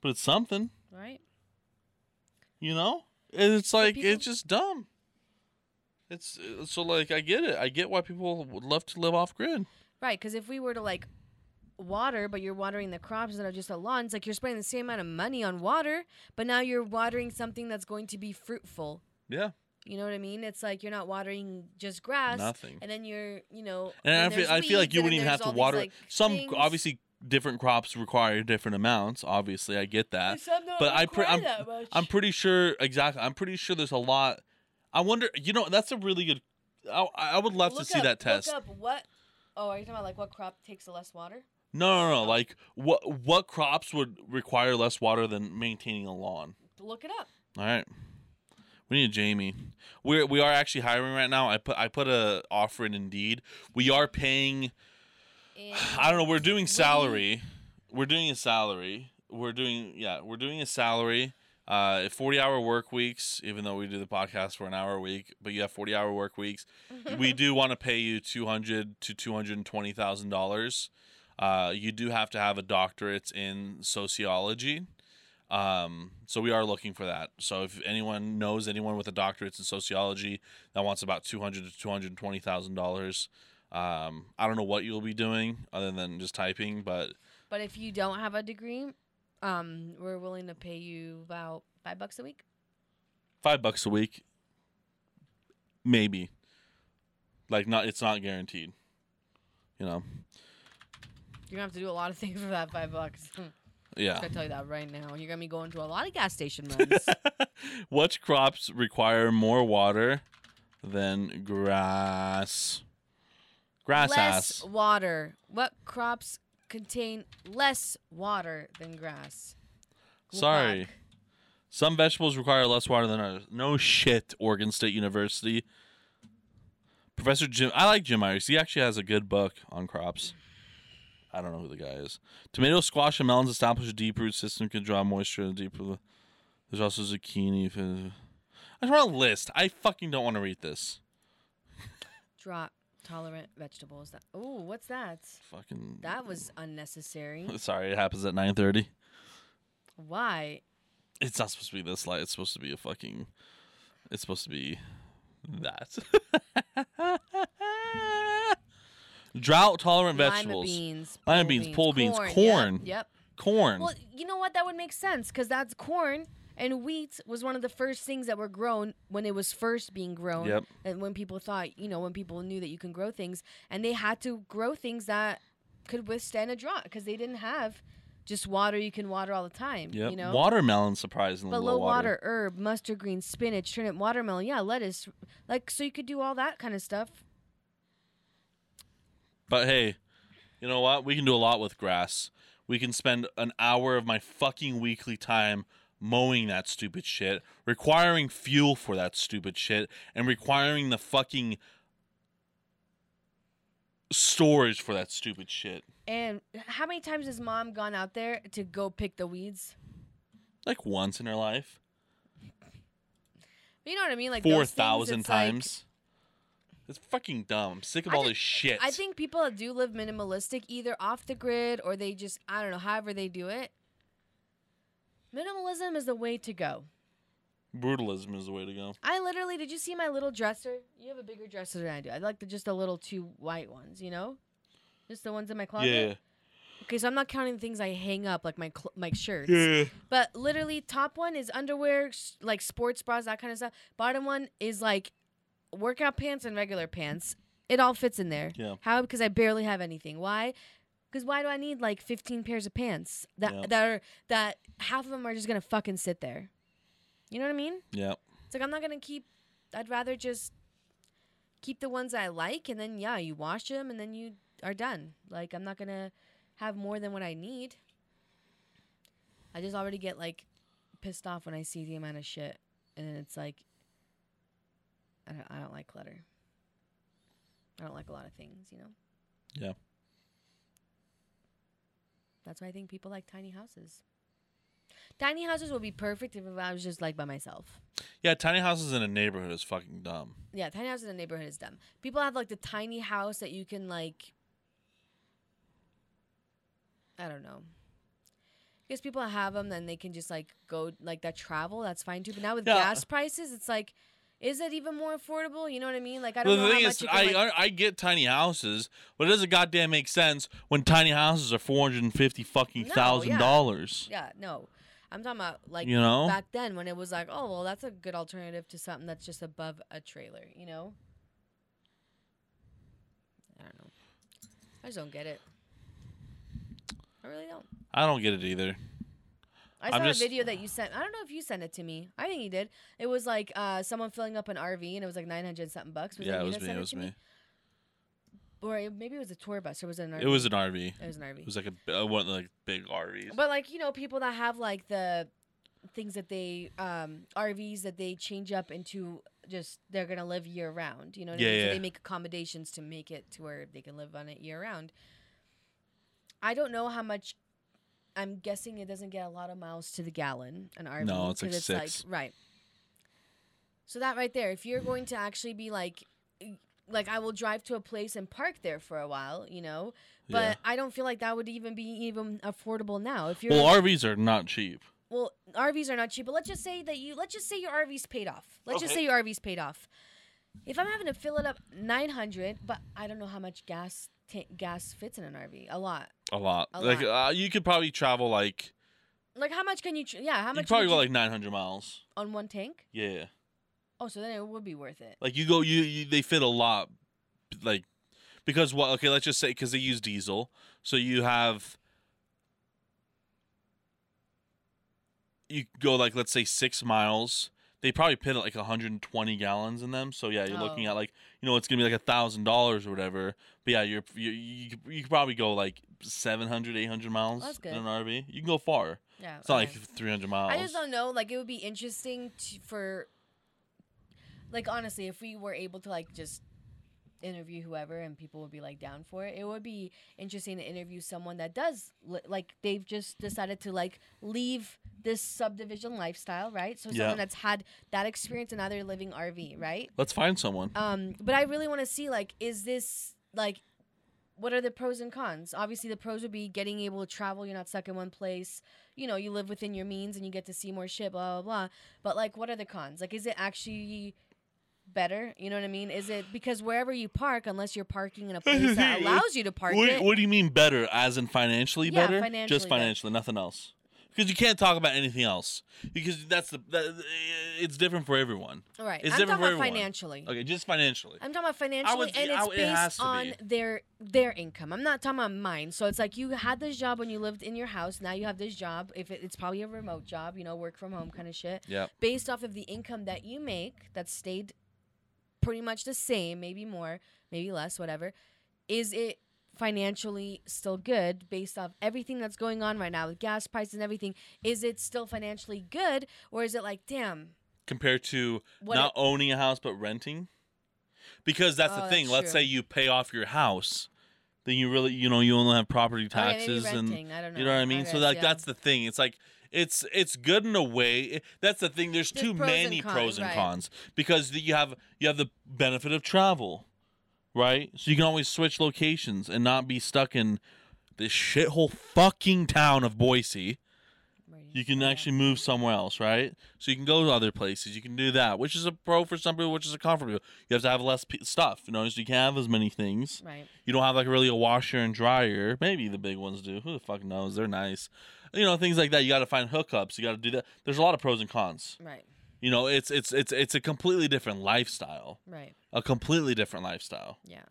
but it's something. Right. You know? And it's like, people- it's just dumb. It's so like, I get it. I get why people would love to live off grid. Right. Because if we were to like water, but you're watering the crops that are just a lawn, it's like you're spending the same amount of money on water, but now you're watering something that's going to be fruitful. Yeah. You know what I mean? It's like you're not watering just grass. Nothing. And then you're, you know. And, and I, feel, I feel like you wouldn't even have to water. These, like, some things. Obviously different crops require different amounts. Obviously, I get that. Some don't but I pre- I'm, that much. I'm pretty sure. Exactly. I'm pretty sure there's a lot. I wonder, you know, that's a really good, I, I would love look to see up, that test. Look up what, oh, are you talking about like what crop takes the less water? No, no, no, oh. like what what crops would require less water than maintaining a lawn? Look it up. All right. We need a Jamie. We're, we are actually hiring right now. I put I put a offer in Indeed. We are paying, in, I don't know, we're doing salary. When? We're doing a salary. We're doing, yeah, we're doing a salary. Uh, forty-hour work weeks, even though we do the podcast for an hour a week, but you have forty-hour work weeks. We do want to pay you two hundred thousand dollars to two hundred twenty thousand dollars. Uh, you do have to have a doctorate in sociology. Um, so we are looking for that. So if anyone knows anyone with a doctorate in sociology that wants about two hundred thousand dollars to two hundred twenty thousand dollars, um, I don't know what you'll be doing other than just typing, but... But if you don't have a degree... Um, we're willing to pay you about five bucks a week. Five bucks a week, maybe. Like not, it's not guaranteed. You know, you're gonna have to do a lot of things for that five bucks. Yeah, I'm gonna tell you that right now. You're gonna be going to a lot of gas station runs. What crops require more water than grass? Grass ass. Less water. What crops? Contain less water than grass. We'll Sorry. Pack. Some vegetables require less water than others. No shit, Oregon State University. Professor Jim... I like Jim Myers. He actually has a good book on crops. I don't know who the guy is. Tomatoes, squash, and melons establish a deep root system can draw moisture in deep root. There's also zucchini. I just want a list. I fucking don't want to read this. Drop. Tolerant vegetables. That oh, what's that? Fucking. That was unnecessary. Sorry, it happens at nine thirty. Why? It's not supposed to be this light. It's supposed to be a fucking. It's supposed to be that. Drought tolerant vegetables. Lima beans. Lima beans. Beans, pole beans. Corn. Corn. Yep, yep. Corn. Well, you know what? That would make sense because that's corn. And wheat was one of the first things that were grown when it was first being grown. Yep. And when people thought, you know, when people knew that you can grow things. And they had to grow things that could withstand a drought because they didn't have just water you can water all the time. Yep. You know? Watermelon, surprisingly. But low water. water, herb, mustard green, spinach, turnip, watermelon, yeah, lettuce. Like, so you could do all that kind of stuff. But hey, you know what? We can do a lot with grass. We can spend an hour of my fucking weekly time mowing that stupid shit, requiring fuel for that stupid shit, and requiring the fucking storage for that stupid shit. And how many times has mom gone out there to go pick the weeds? Like once in her life. But you know what I mean? Like four thousand times. Like, it's fucking dumb. I'm sick of I all think, this shit. I think people that do live minimalistic, either off the grid or they just, I don't know, however they do it, minimalism is the way to go. Brutalism is the way to go. I literally, did you see my little dresser? You have a bigger dresser than I do. I like the, just the little two white ones, you know? Just the ones in my closet. Yeah. Okay, so I'm not counting the things I hang up, like my cl- my shirts. Yeah. But literally, top one is underwear, sh- like sports bras, that kind of stuff. Bottom one is like workout pants and regular pants. It all fits in there. Yeah. How? Because I barely have anything. Why? Because why do I need like fifteen pairs of pants that yeah. that are that half of them are just gonna fucking sit there? You know what I mean? Yeah. It's like I'm not gonna keep. I'd rather just keep the ones I like, and then yeah, you wash them, and then you are done. Like I'm not gonna have more than what I need. I just already get like pissed off when I see the amount of shit, and it's like I don't, I don't like clutter. I don't like a lot of things, you know. Yeah. That's why I think people like tiny houses. Tiny houses would be perfect if I was just like by myself. Yeah, tiny houses in a neighborhood is fucking dumb. Yeah, tiny houses in a neighborhood is dumb. People have like the tiny house that you can like. I don't know. I guess people have them, then they can just like go like that travel. That's fine too. But now with yeah. gas prices, it's like, is it even more affordable? You know what I mean? Like I don't well, know how much. The thing is, I, like, I I get tiny houses, but it doesn't goddamn make sense when tiny houses are four hundred and fifty fucking no, thousand yeah. dollars. Yeah, no, I'm talking about like you know? back then when it was like, oh well, that's a good alternative to something that's just above a trailer. You know? I don't know. I just don't get it. I really don't. I don't get it either. I saw I'm a just, video that you sent. I don't know if you sent it to me. I think you did. It was like uh, someone filling up an R V, and it was like nine hundred something bucks. Was yeah, it was me. It was me. me? Or it, maybe it was a tour bus. Or was it an R V? It was an R V. It was an R V. It was like a uh, one of the, like big R Vs. But like you know, people that have like the things that they um, R Vs that they change up into just they're gonna live year round. You know what yeah, I mean? Yeah. So they make accommodations to make it to where they can live on it year round. I don't know how much. I'm guessing it doesn't get a lot of miles to the gallon, an R V. No, it's like it's six. Like, right. So that right there, if you're going to actually be like, like I will drive to a place and park there for a while, you know, but yeah. I don't feel like that would even be even affordable now. If you're well, like, R Vs are not cheap. Well, R Vs are not cheap, but let's just say that you, let's just say your R V's paid off. Let's okay. just say your R V's paid off. If I'm having to fill it up nine hundred, but I don't know how much gas T- gas fits in an R V. A lot. A lot. A like lot. Uh, you could probably travel like. Like how much can you? Tra- yeah, how much? You probably go like nine hundred miles on one tank. Yeah. Oh, so then it would be worth it. Like you go, you, you they fit a lot, like because what? Okay, let's just say because they use diesel, so you have. You go like let's say six miles. They probably pit like one hundred twenty gallons in them. So, yeah, you're oh. looking at like, you know, it's going to be like one thousand dollars or whatever. But, yeah, you're, you're, you you could probably go like seven hundred, eight hundred miles oh, that's good. In an R V. You can go far. Yeah, it's okay. Not like three hundred miles. I just don't know. Like, it would be interesting to, for, like, honestly, if we were able to, like, just interview whoever and people would be, like, down for it, it would be interesting to interview someone that does, like, they've just decided to, like, leave this subdivision lifestyle, right? So yeah. someone that's had that experience and now they're living R V, right? Let's find someone. Um, but I really want to see, like, is this, like, what are the pros and cons? Obviously, the pros would be getting able to travel. You're not stuck in one place. You know, you live within your means and you get to see more shit, blah, blah, blah. But, like, what are the cons? Like, is it actually better? You know what I mean? Is it because wherever you park, unless you're parking in a place that allows you to park what, it. What do you mean better? As in financially yeah, better? Financially Just financially, better. Nothing else. Because you can't talk about anything else. Because that's the that, it's different for everyone. All right, it's I'm different talking for about everyone. Financially. Okay, just financially. I'm talking about financially, would, and it's would, based it on be. their their income. I'm not talking about mine. So it's like you had this job when you lived in your house. Now you have this job. If it, it's probably a remote job, you know, work from home kind of shit. Yeah. Based off of the income that you make, that stayed pretty much the same, maybe more, maybe less, whatever. Is it financially still good based off everything that's going on right now with gas prices and everything? Is it still financially good, or is it like, damn, compared to not it- owning a house but renting? Because that's oh, the thing that's let's true. Say you pay off your house, then you really, you know, you only have property taxes. Okay, renting, and I don't know. You know what I mean? I guess, so like yeah. that's the thing. It's like It's it's good in a way. It, that's the thing. There's, There's too pros many and cons, pros and right. cons because the, you have you have the benefit of travel, right? So you can always switch locations and not be stuck in this shithole fucking town of Boise. Right. You can yeah. actually move somewhere else, right? So you can go to other places. You can do that, which is a pro for some people, which is a con for people. You have to have less p- stuff, you know, so you can't have as many things. Right. You don't have like really a washer and dryer. Maybe the big ones do. Who the fuck knows? They're nice. You know, things like that. You got to find hookups. You got to do that. There's a lot of pros and cons. Right. You know, it's it's it's it's a completely different lifestyle. Right. A completely different lifestyle. Yeah.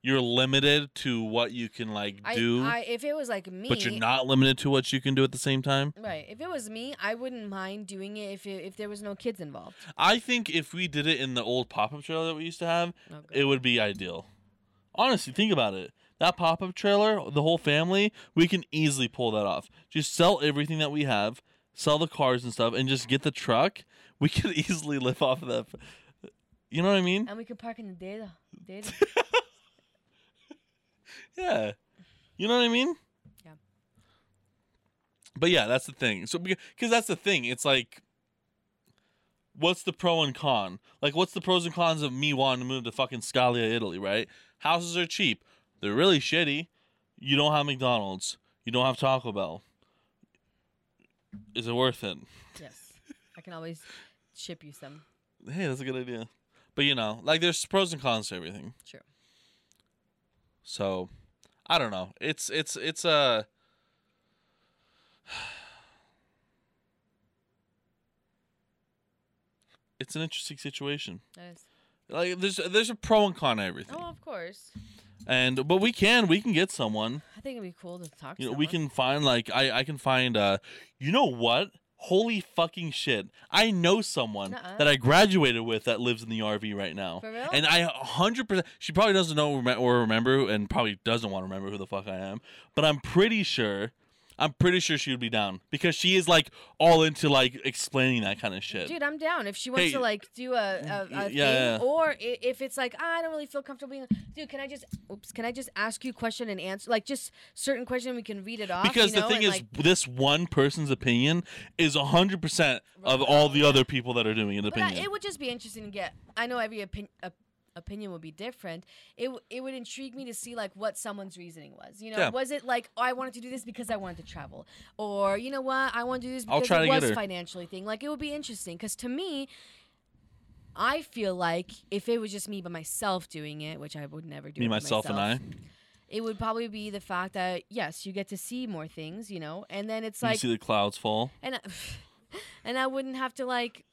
You're limited to what you can like I, do. I, if it was like me, but you're not limited to what you can do at the same time. Right. If it was me, I wouldn't mind doing it if it, if there was no kids involved. I think if we did it in the old pop-up trailer that we used to have, oh, it would be ideal. Honestly, think about it. that pop-up trailer, the whole family, we can easily pull that off. Just sell everything that we have, sell the cars and stuff, and just get the truck. We could easily live off of that. You know what I mean? And we could park in the data. data. Yeah. You know what I mean? Yeah. But yeah, that's the thing. So because that's the thing. It's like, what's the pro and con? Like, what's the pros and cons of me wanting to move to fucking Scalia, Italy, right? Houses are cheap. They're really shitty. You don't have McDonald's. You don't have Taco Bell. Is it worth it? Yes. I can always ship you some. Hey, that's a good idea. But, you know, like, there's pros and cons to everything. True. So, I don't know. It's, it's, it's, uh... It's an interesting situation. It is. Like, there's, there's a pro and con to everything. Oh, of course. And, but we can, we can get someone. I think it'd be cool to talk to you know, someone. We can find, like, I, I can find, uh, you know what? Holy fucking shit. I know someone uh-uh. that I graduated with that lives in the R V right now. For real? And I one hundred percent, she probably doesn't know or remember and probably doesn't want to remember who the fuck I am. But I'm pretty sure, I'm pretty sure she would be down. Because she is, like, all into, like, explaining that kind of shit. Dude, I'm down. If she wants hey, to, like, do a, a, a yeah, thing. Yeah. Or if it's like, ah, I don't really feel comfortable being, dude, can I just, oops, can I just ask you a question and answer? Like, just certain question we can read it off. Because you know, the thing and, is, like, this one person's opinion is one hundred percent of all the other people that are doing an opinion. That, it would just be interesting to get, I know every opinion. opinion would be different. It it would intrigue me to see like what someone's reasoning was. You know, yeah. Was it like, oh, I wanted to do this because I wanted to travel, or you know what, I want to do this because it was financially thing. Like it would be interesting because to me, I feel like if it was just me by myself doing it, which I would never do. Me, myself, myself, and I. It would probably be the fact that yes, you get to see more things, you know, and then it's you like you see the clouds fall, and I, and I wouldn't have to like.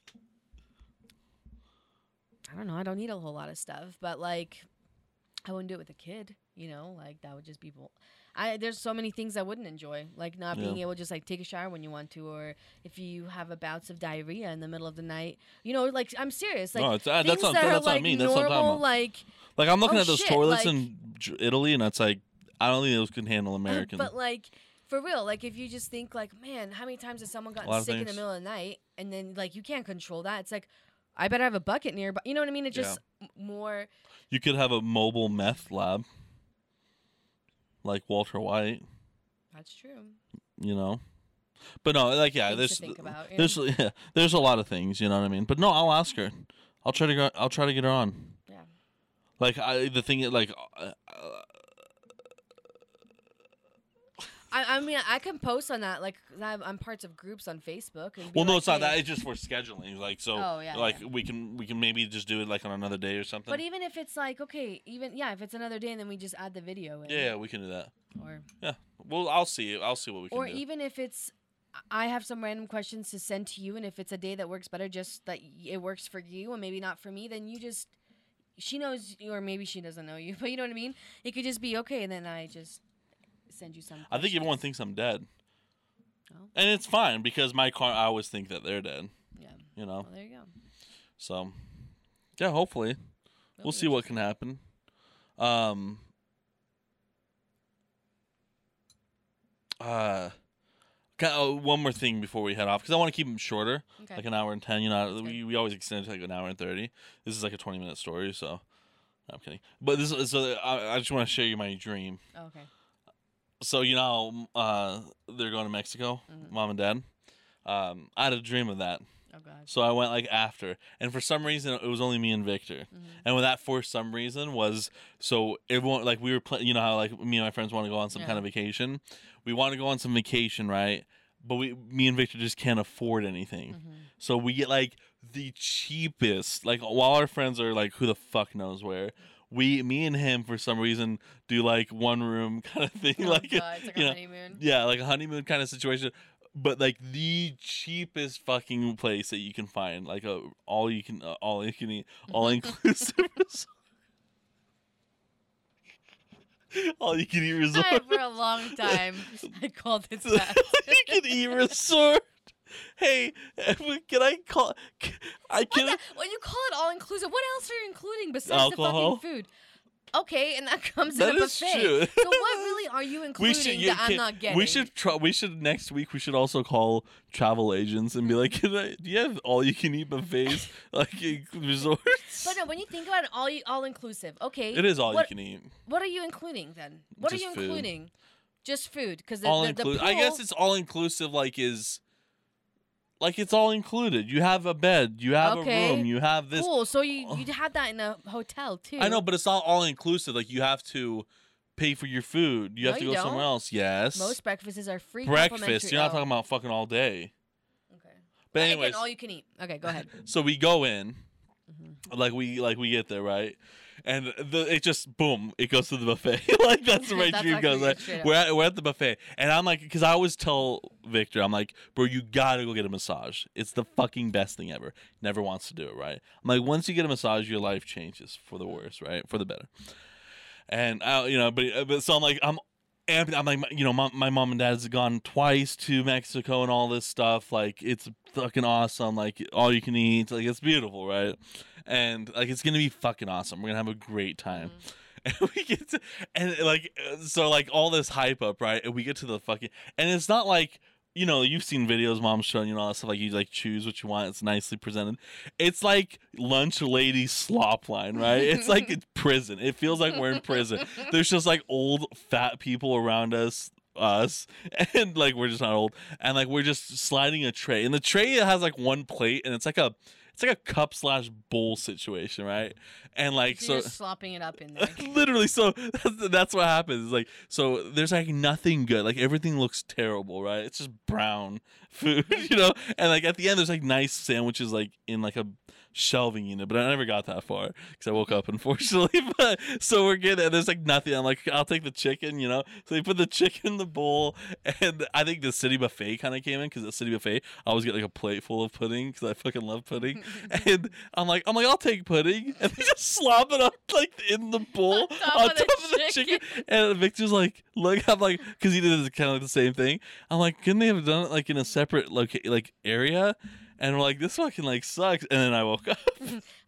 I don't know. I don't need a whole lot of stuff, but like, I wouldn't do it with a kid. You know, like that would just be. Bull- I there's so many things I wouldn't enjoy, like not yeah. being able to just like take a shower when you want to, or if you have a bouts of diarrhea in the middle of the night. You know, like I'm serious. Like no, it's, uh, things that's that not, are that's like not me. That's normal, like like I'm looking oh, at those shit, toilets like, in Italy, and it's like I don't think those can handle American. But like. For real, like if you just think like, man, how many times has someone gotten sick in the middle of the night, and then like you can't control that. It's like. I better have a bucket nearby. You know what I mean? It's just yeah. more. You could have a mobile meth lab, like Walter White. That's true. You know, but no, like yeah, things there's to think about, yeah. there's yeah, there's a lot of things. You know what I mean? But no, I'll ask her. I'll try to go, I'll try to get her on. Yeah. Like I, the thing like. Uh, uh, I, I mean, I can post on that. Like, I'm parts of groups on Facebook. And well, like, no, it's not hey. that. It's just for scheduling. Like, so, oh, yeah, like, yeah. we can we can maybe just do it, like, on another day or something. But even if it's, like, okay, even, yeah, if it's another day and then we just add the video in. Yeah, yeah we can do that. Or Yeah. Well, I'll see. I'll see what we can or do. Or even if it's, I have some random questions to send to you, and if it's a day that works better, just that it works for you and maybe not for me, then you just, she knows you, or maybe she doesn't know you, but you know what I mean? It could just be, okay, and then I just... send you some. I think everyone thinks I'm dead. Oh. And it's fine because my car, I always think that they're dead. Yeah. You know? Well, there you go. So, yeah, hopefully. That'll we'll see what can happen. Um, uh, one more thing before we head off because I want to keep them shorter. Okay. Like an hour and ten. You know, we, we always extend it to like an hour and thirty. This is like a twenty minute story, so no, I'm kidding. But this is, so I, I just want to share you my dream. Oh, okay. So, you know, uh, they're going to Mexico, mm-hmm. Mom and Dad. Um, I had a dream of that. Oh, God. So I went, like, after. And for some reason, it was only me and Victor. Mm-hmm. And with that, for some reason, was so everyone, like, we were playing, you know how, like, me and my friends want to go on some yeah. kind of vacation? We want to go on some vacation, right? But we, me and Victor just can't afford anything. Mm-hmm. So we get, like, the cheapest. Like, while our friends are, like, who the fuck knows where. We, me and him, for some reason, do, like, one room kind of thing. Oh, like, God, it's like a know, honeymoon. Yeah, like a honeymoon kind of situation. But, like, the cheapest fucking place that you can find. Like, a all you can, uh, all you can eat, all-inclusive resort. All-you-can-eat resort. I, for a long time, I called it that. All-you-can-eat resort. Hey, can I call? Can, I can. When you call it all inclusive, what else are you including besides alcohol? The fucking food? Okay, and that comes that in a buffet. That is true. So what really are you including should, you, that can, I'm not getting? We should try, we should next week we should also call travel agents and be like, can I, do you have all you can eat buffets like resorts? But no, when you think about it, all you, all inclusive. Okay. It is all what, you can eat. What are you including then? What Just are you food. including? Just food, cuz the, the, the pool, I guess it's all inclusive like is Like, it's all included. You have a bed. You have okay. a room. You have this. Cool. So you, you'd have that in a hotel, too. I know, but it's not all inclusive. Like, you have to pay for your food. You have no, to you go don't. somewhere else. Yes. Most breakfasts are free. Breakfast. You're not oh. talking about fucking all day. Okay. But well, anyways. All you can eat. Okay, go ahead. So we go in. Mm-hmm. Like, we like we get there, right? And the, it just, boom, it goes to the buffet. like, that's the way Drew goes. Like, we're, at, we're at the buffet. And I'm like, because I always tell Victor, I'm like, bro, you got to go get a massage. It's the fucking best thing ever. Never wants to do it, right? I'm like, once you get a massage, your life changes for the worse, right? For the better. And, I, you know, but, but so I'm like, I'm amped. I'm like, you know, my, my mom and dad's gone twice to Mexico and all this stuff. Like, it's fucking awesome. Like, all you can eat. Like, it's beautiful, right? And like it's gonna be fucking awesome. We're gonna have a great time, mm-hmm. and we get to, and like so like all this hype up, right? And we get to the fucking, and it's not like, you know, you've seen videos, mom's showing you and all that stuff. Like you like choose what you want. It's nicely presented. It's like lunch lady slop line, right? It's like it's prison. It feels like we're in prison. There's just like old fat people around us. us and like we're just not old and like we're just sliding a tray and the tray has like one plate and it's like a it's like a cup slash bowl situation, right? And like so, so just slopping it up in there literally. So that's, that's what happens. It's like so there's like nothing good, like everything looks terrible, right? It's just brown food, you know. And like at the end there's like nice sandwiches like in like a shelving unit, but I never got that far because I woke up unfortunately. But so we're getting there's like nothing. I'm like, I'll take the chicken, you know. So they put the chicken in the bowl, and I think the City Buffet kind of came in because the City Buffet I always get like a plate full of pudding because I fucking love pudding. And I'm like, I'm like, I'll take pudding, and they just slop it up like in the bowl on top, on of, top the of the chicken. chicken. And Victor's like, look, I'm like, because he did kind of like the same thing. I'm like, couldn't they have done it like in a separate loca- like area? And we're like, this fucking, like, sucks. And then I woke up.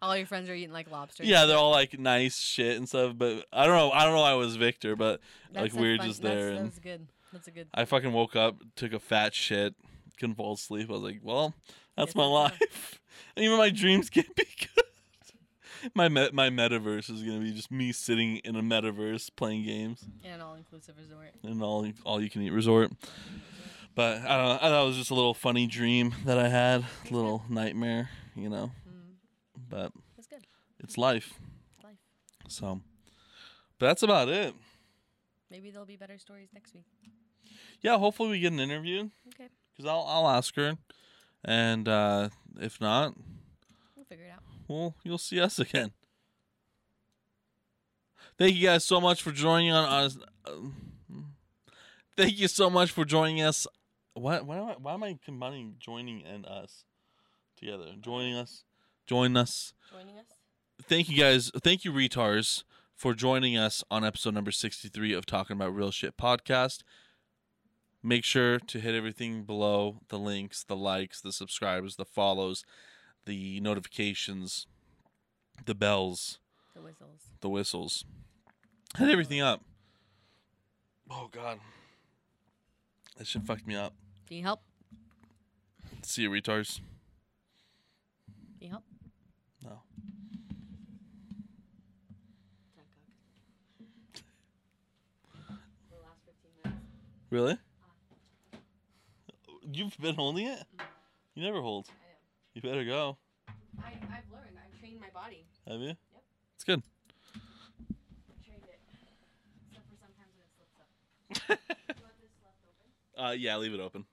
All your friends are eating, like, lobster. Yeah, they're all, like, nice shit and stuff. But I don't know. I don't know why I was Victor, but, that's like, we were fun, just there. That's, and that was good. That's a good. I fucking woke up, took a fat shit, couldn't fall asleep. I was like, well, that's it's my life. Fun. Even my dreams can't be good. My me- my metaverse is going to be just me sitting in a metaverse playing games. In an all-inclusive resort. In an all, all-you-can-eat resort. But I don't know. I thought it was just a little funny dream that I had, a little nightmare, you know. Mm. But that's good. It's life. It's life. So, but that's about it. Maybe there'll be better stories next week. Yeah, hopefully we get an interview. Okay. Because I'll I'll ask her, and uh, if not, we'll figure it out. Well, you'll see us again. Thank you guys so much for joining on us. Thank you so much for joining us. Why, why, am I, why am I combining joining and us together? Joining us. Join us. Joining us. Thank you guys. Thank you, retards, for joining us on episode number sixty-three of Talking About Real Shit Podcast. Make sure to hit everything below, the links, the likes, the subscribers, the follows, the notifications, the bells. The whistles. The whistles. Hit everything up. Oh, God. That shit fucked me up. Can you help? See you, retards. Can you help? No. The last fifteen minutes. Really? Uh, You've been holding it? Mm. You never hold. I know. You better go. I, I've learned. I've trained my body. Have you? Yep. It's good. I've trained it. Except for sometimes when it slips up. Uh, yeah, leave it open.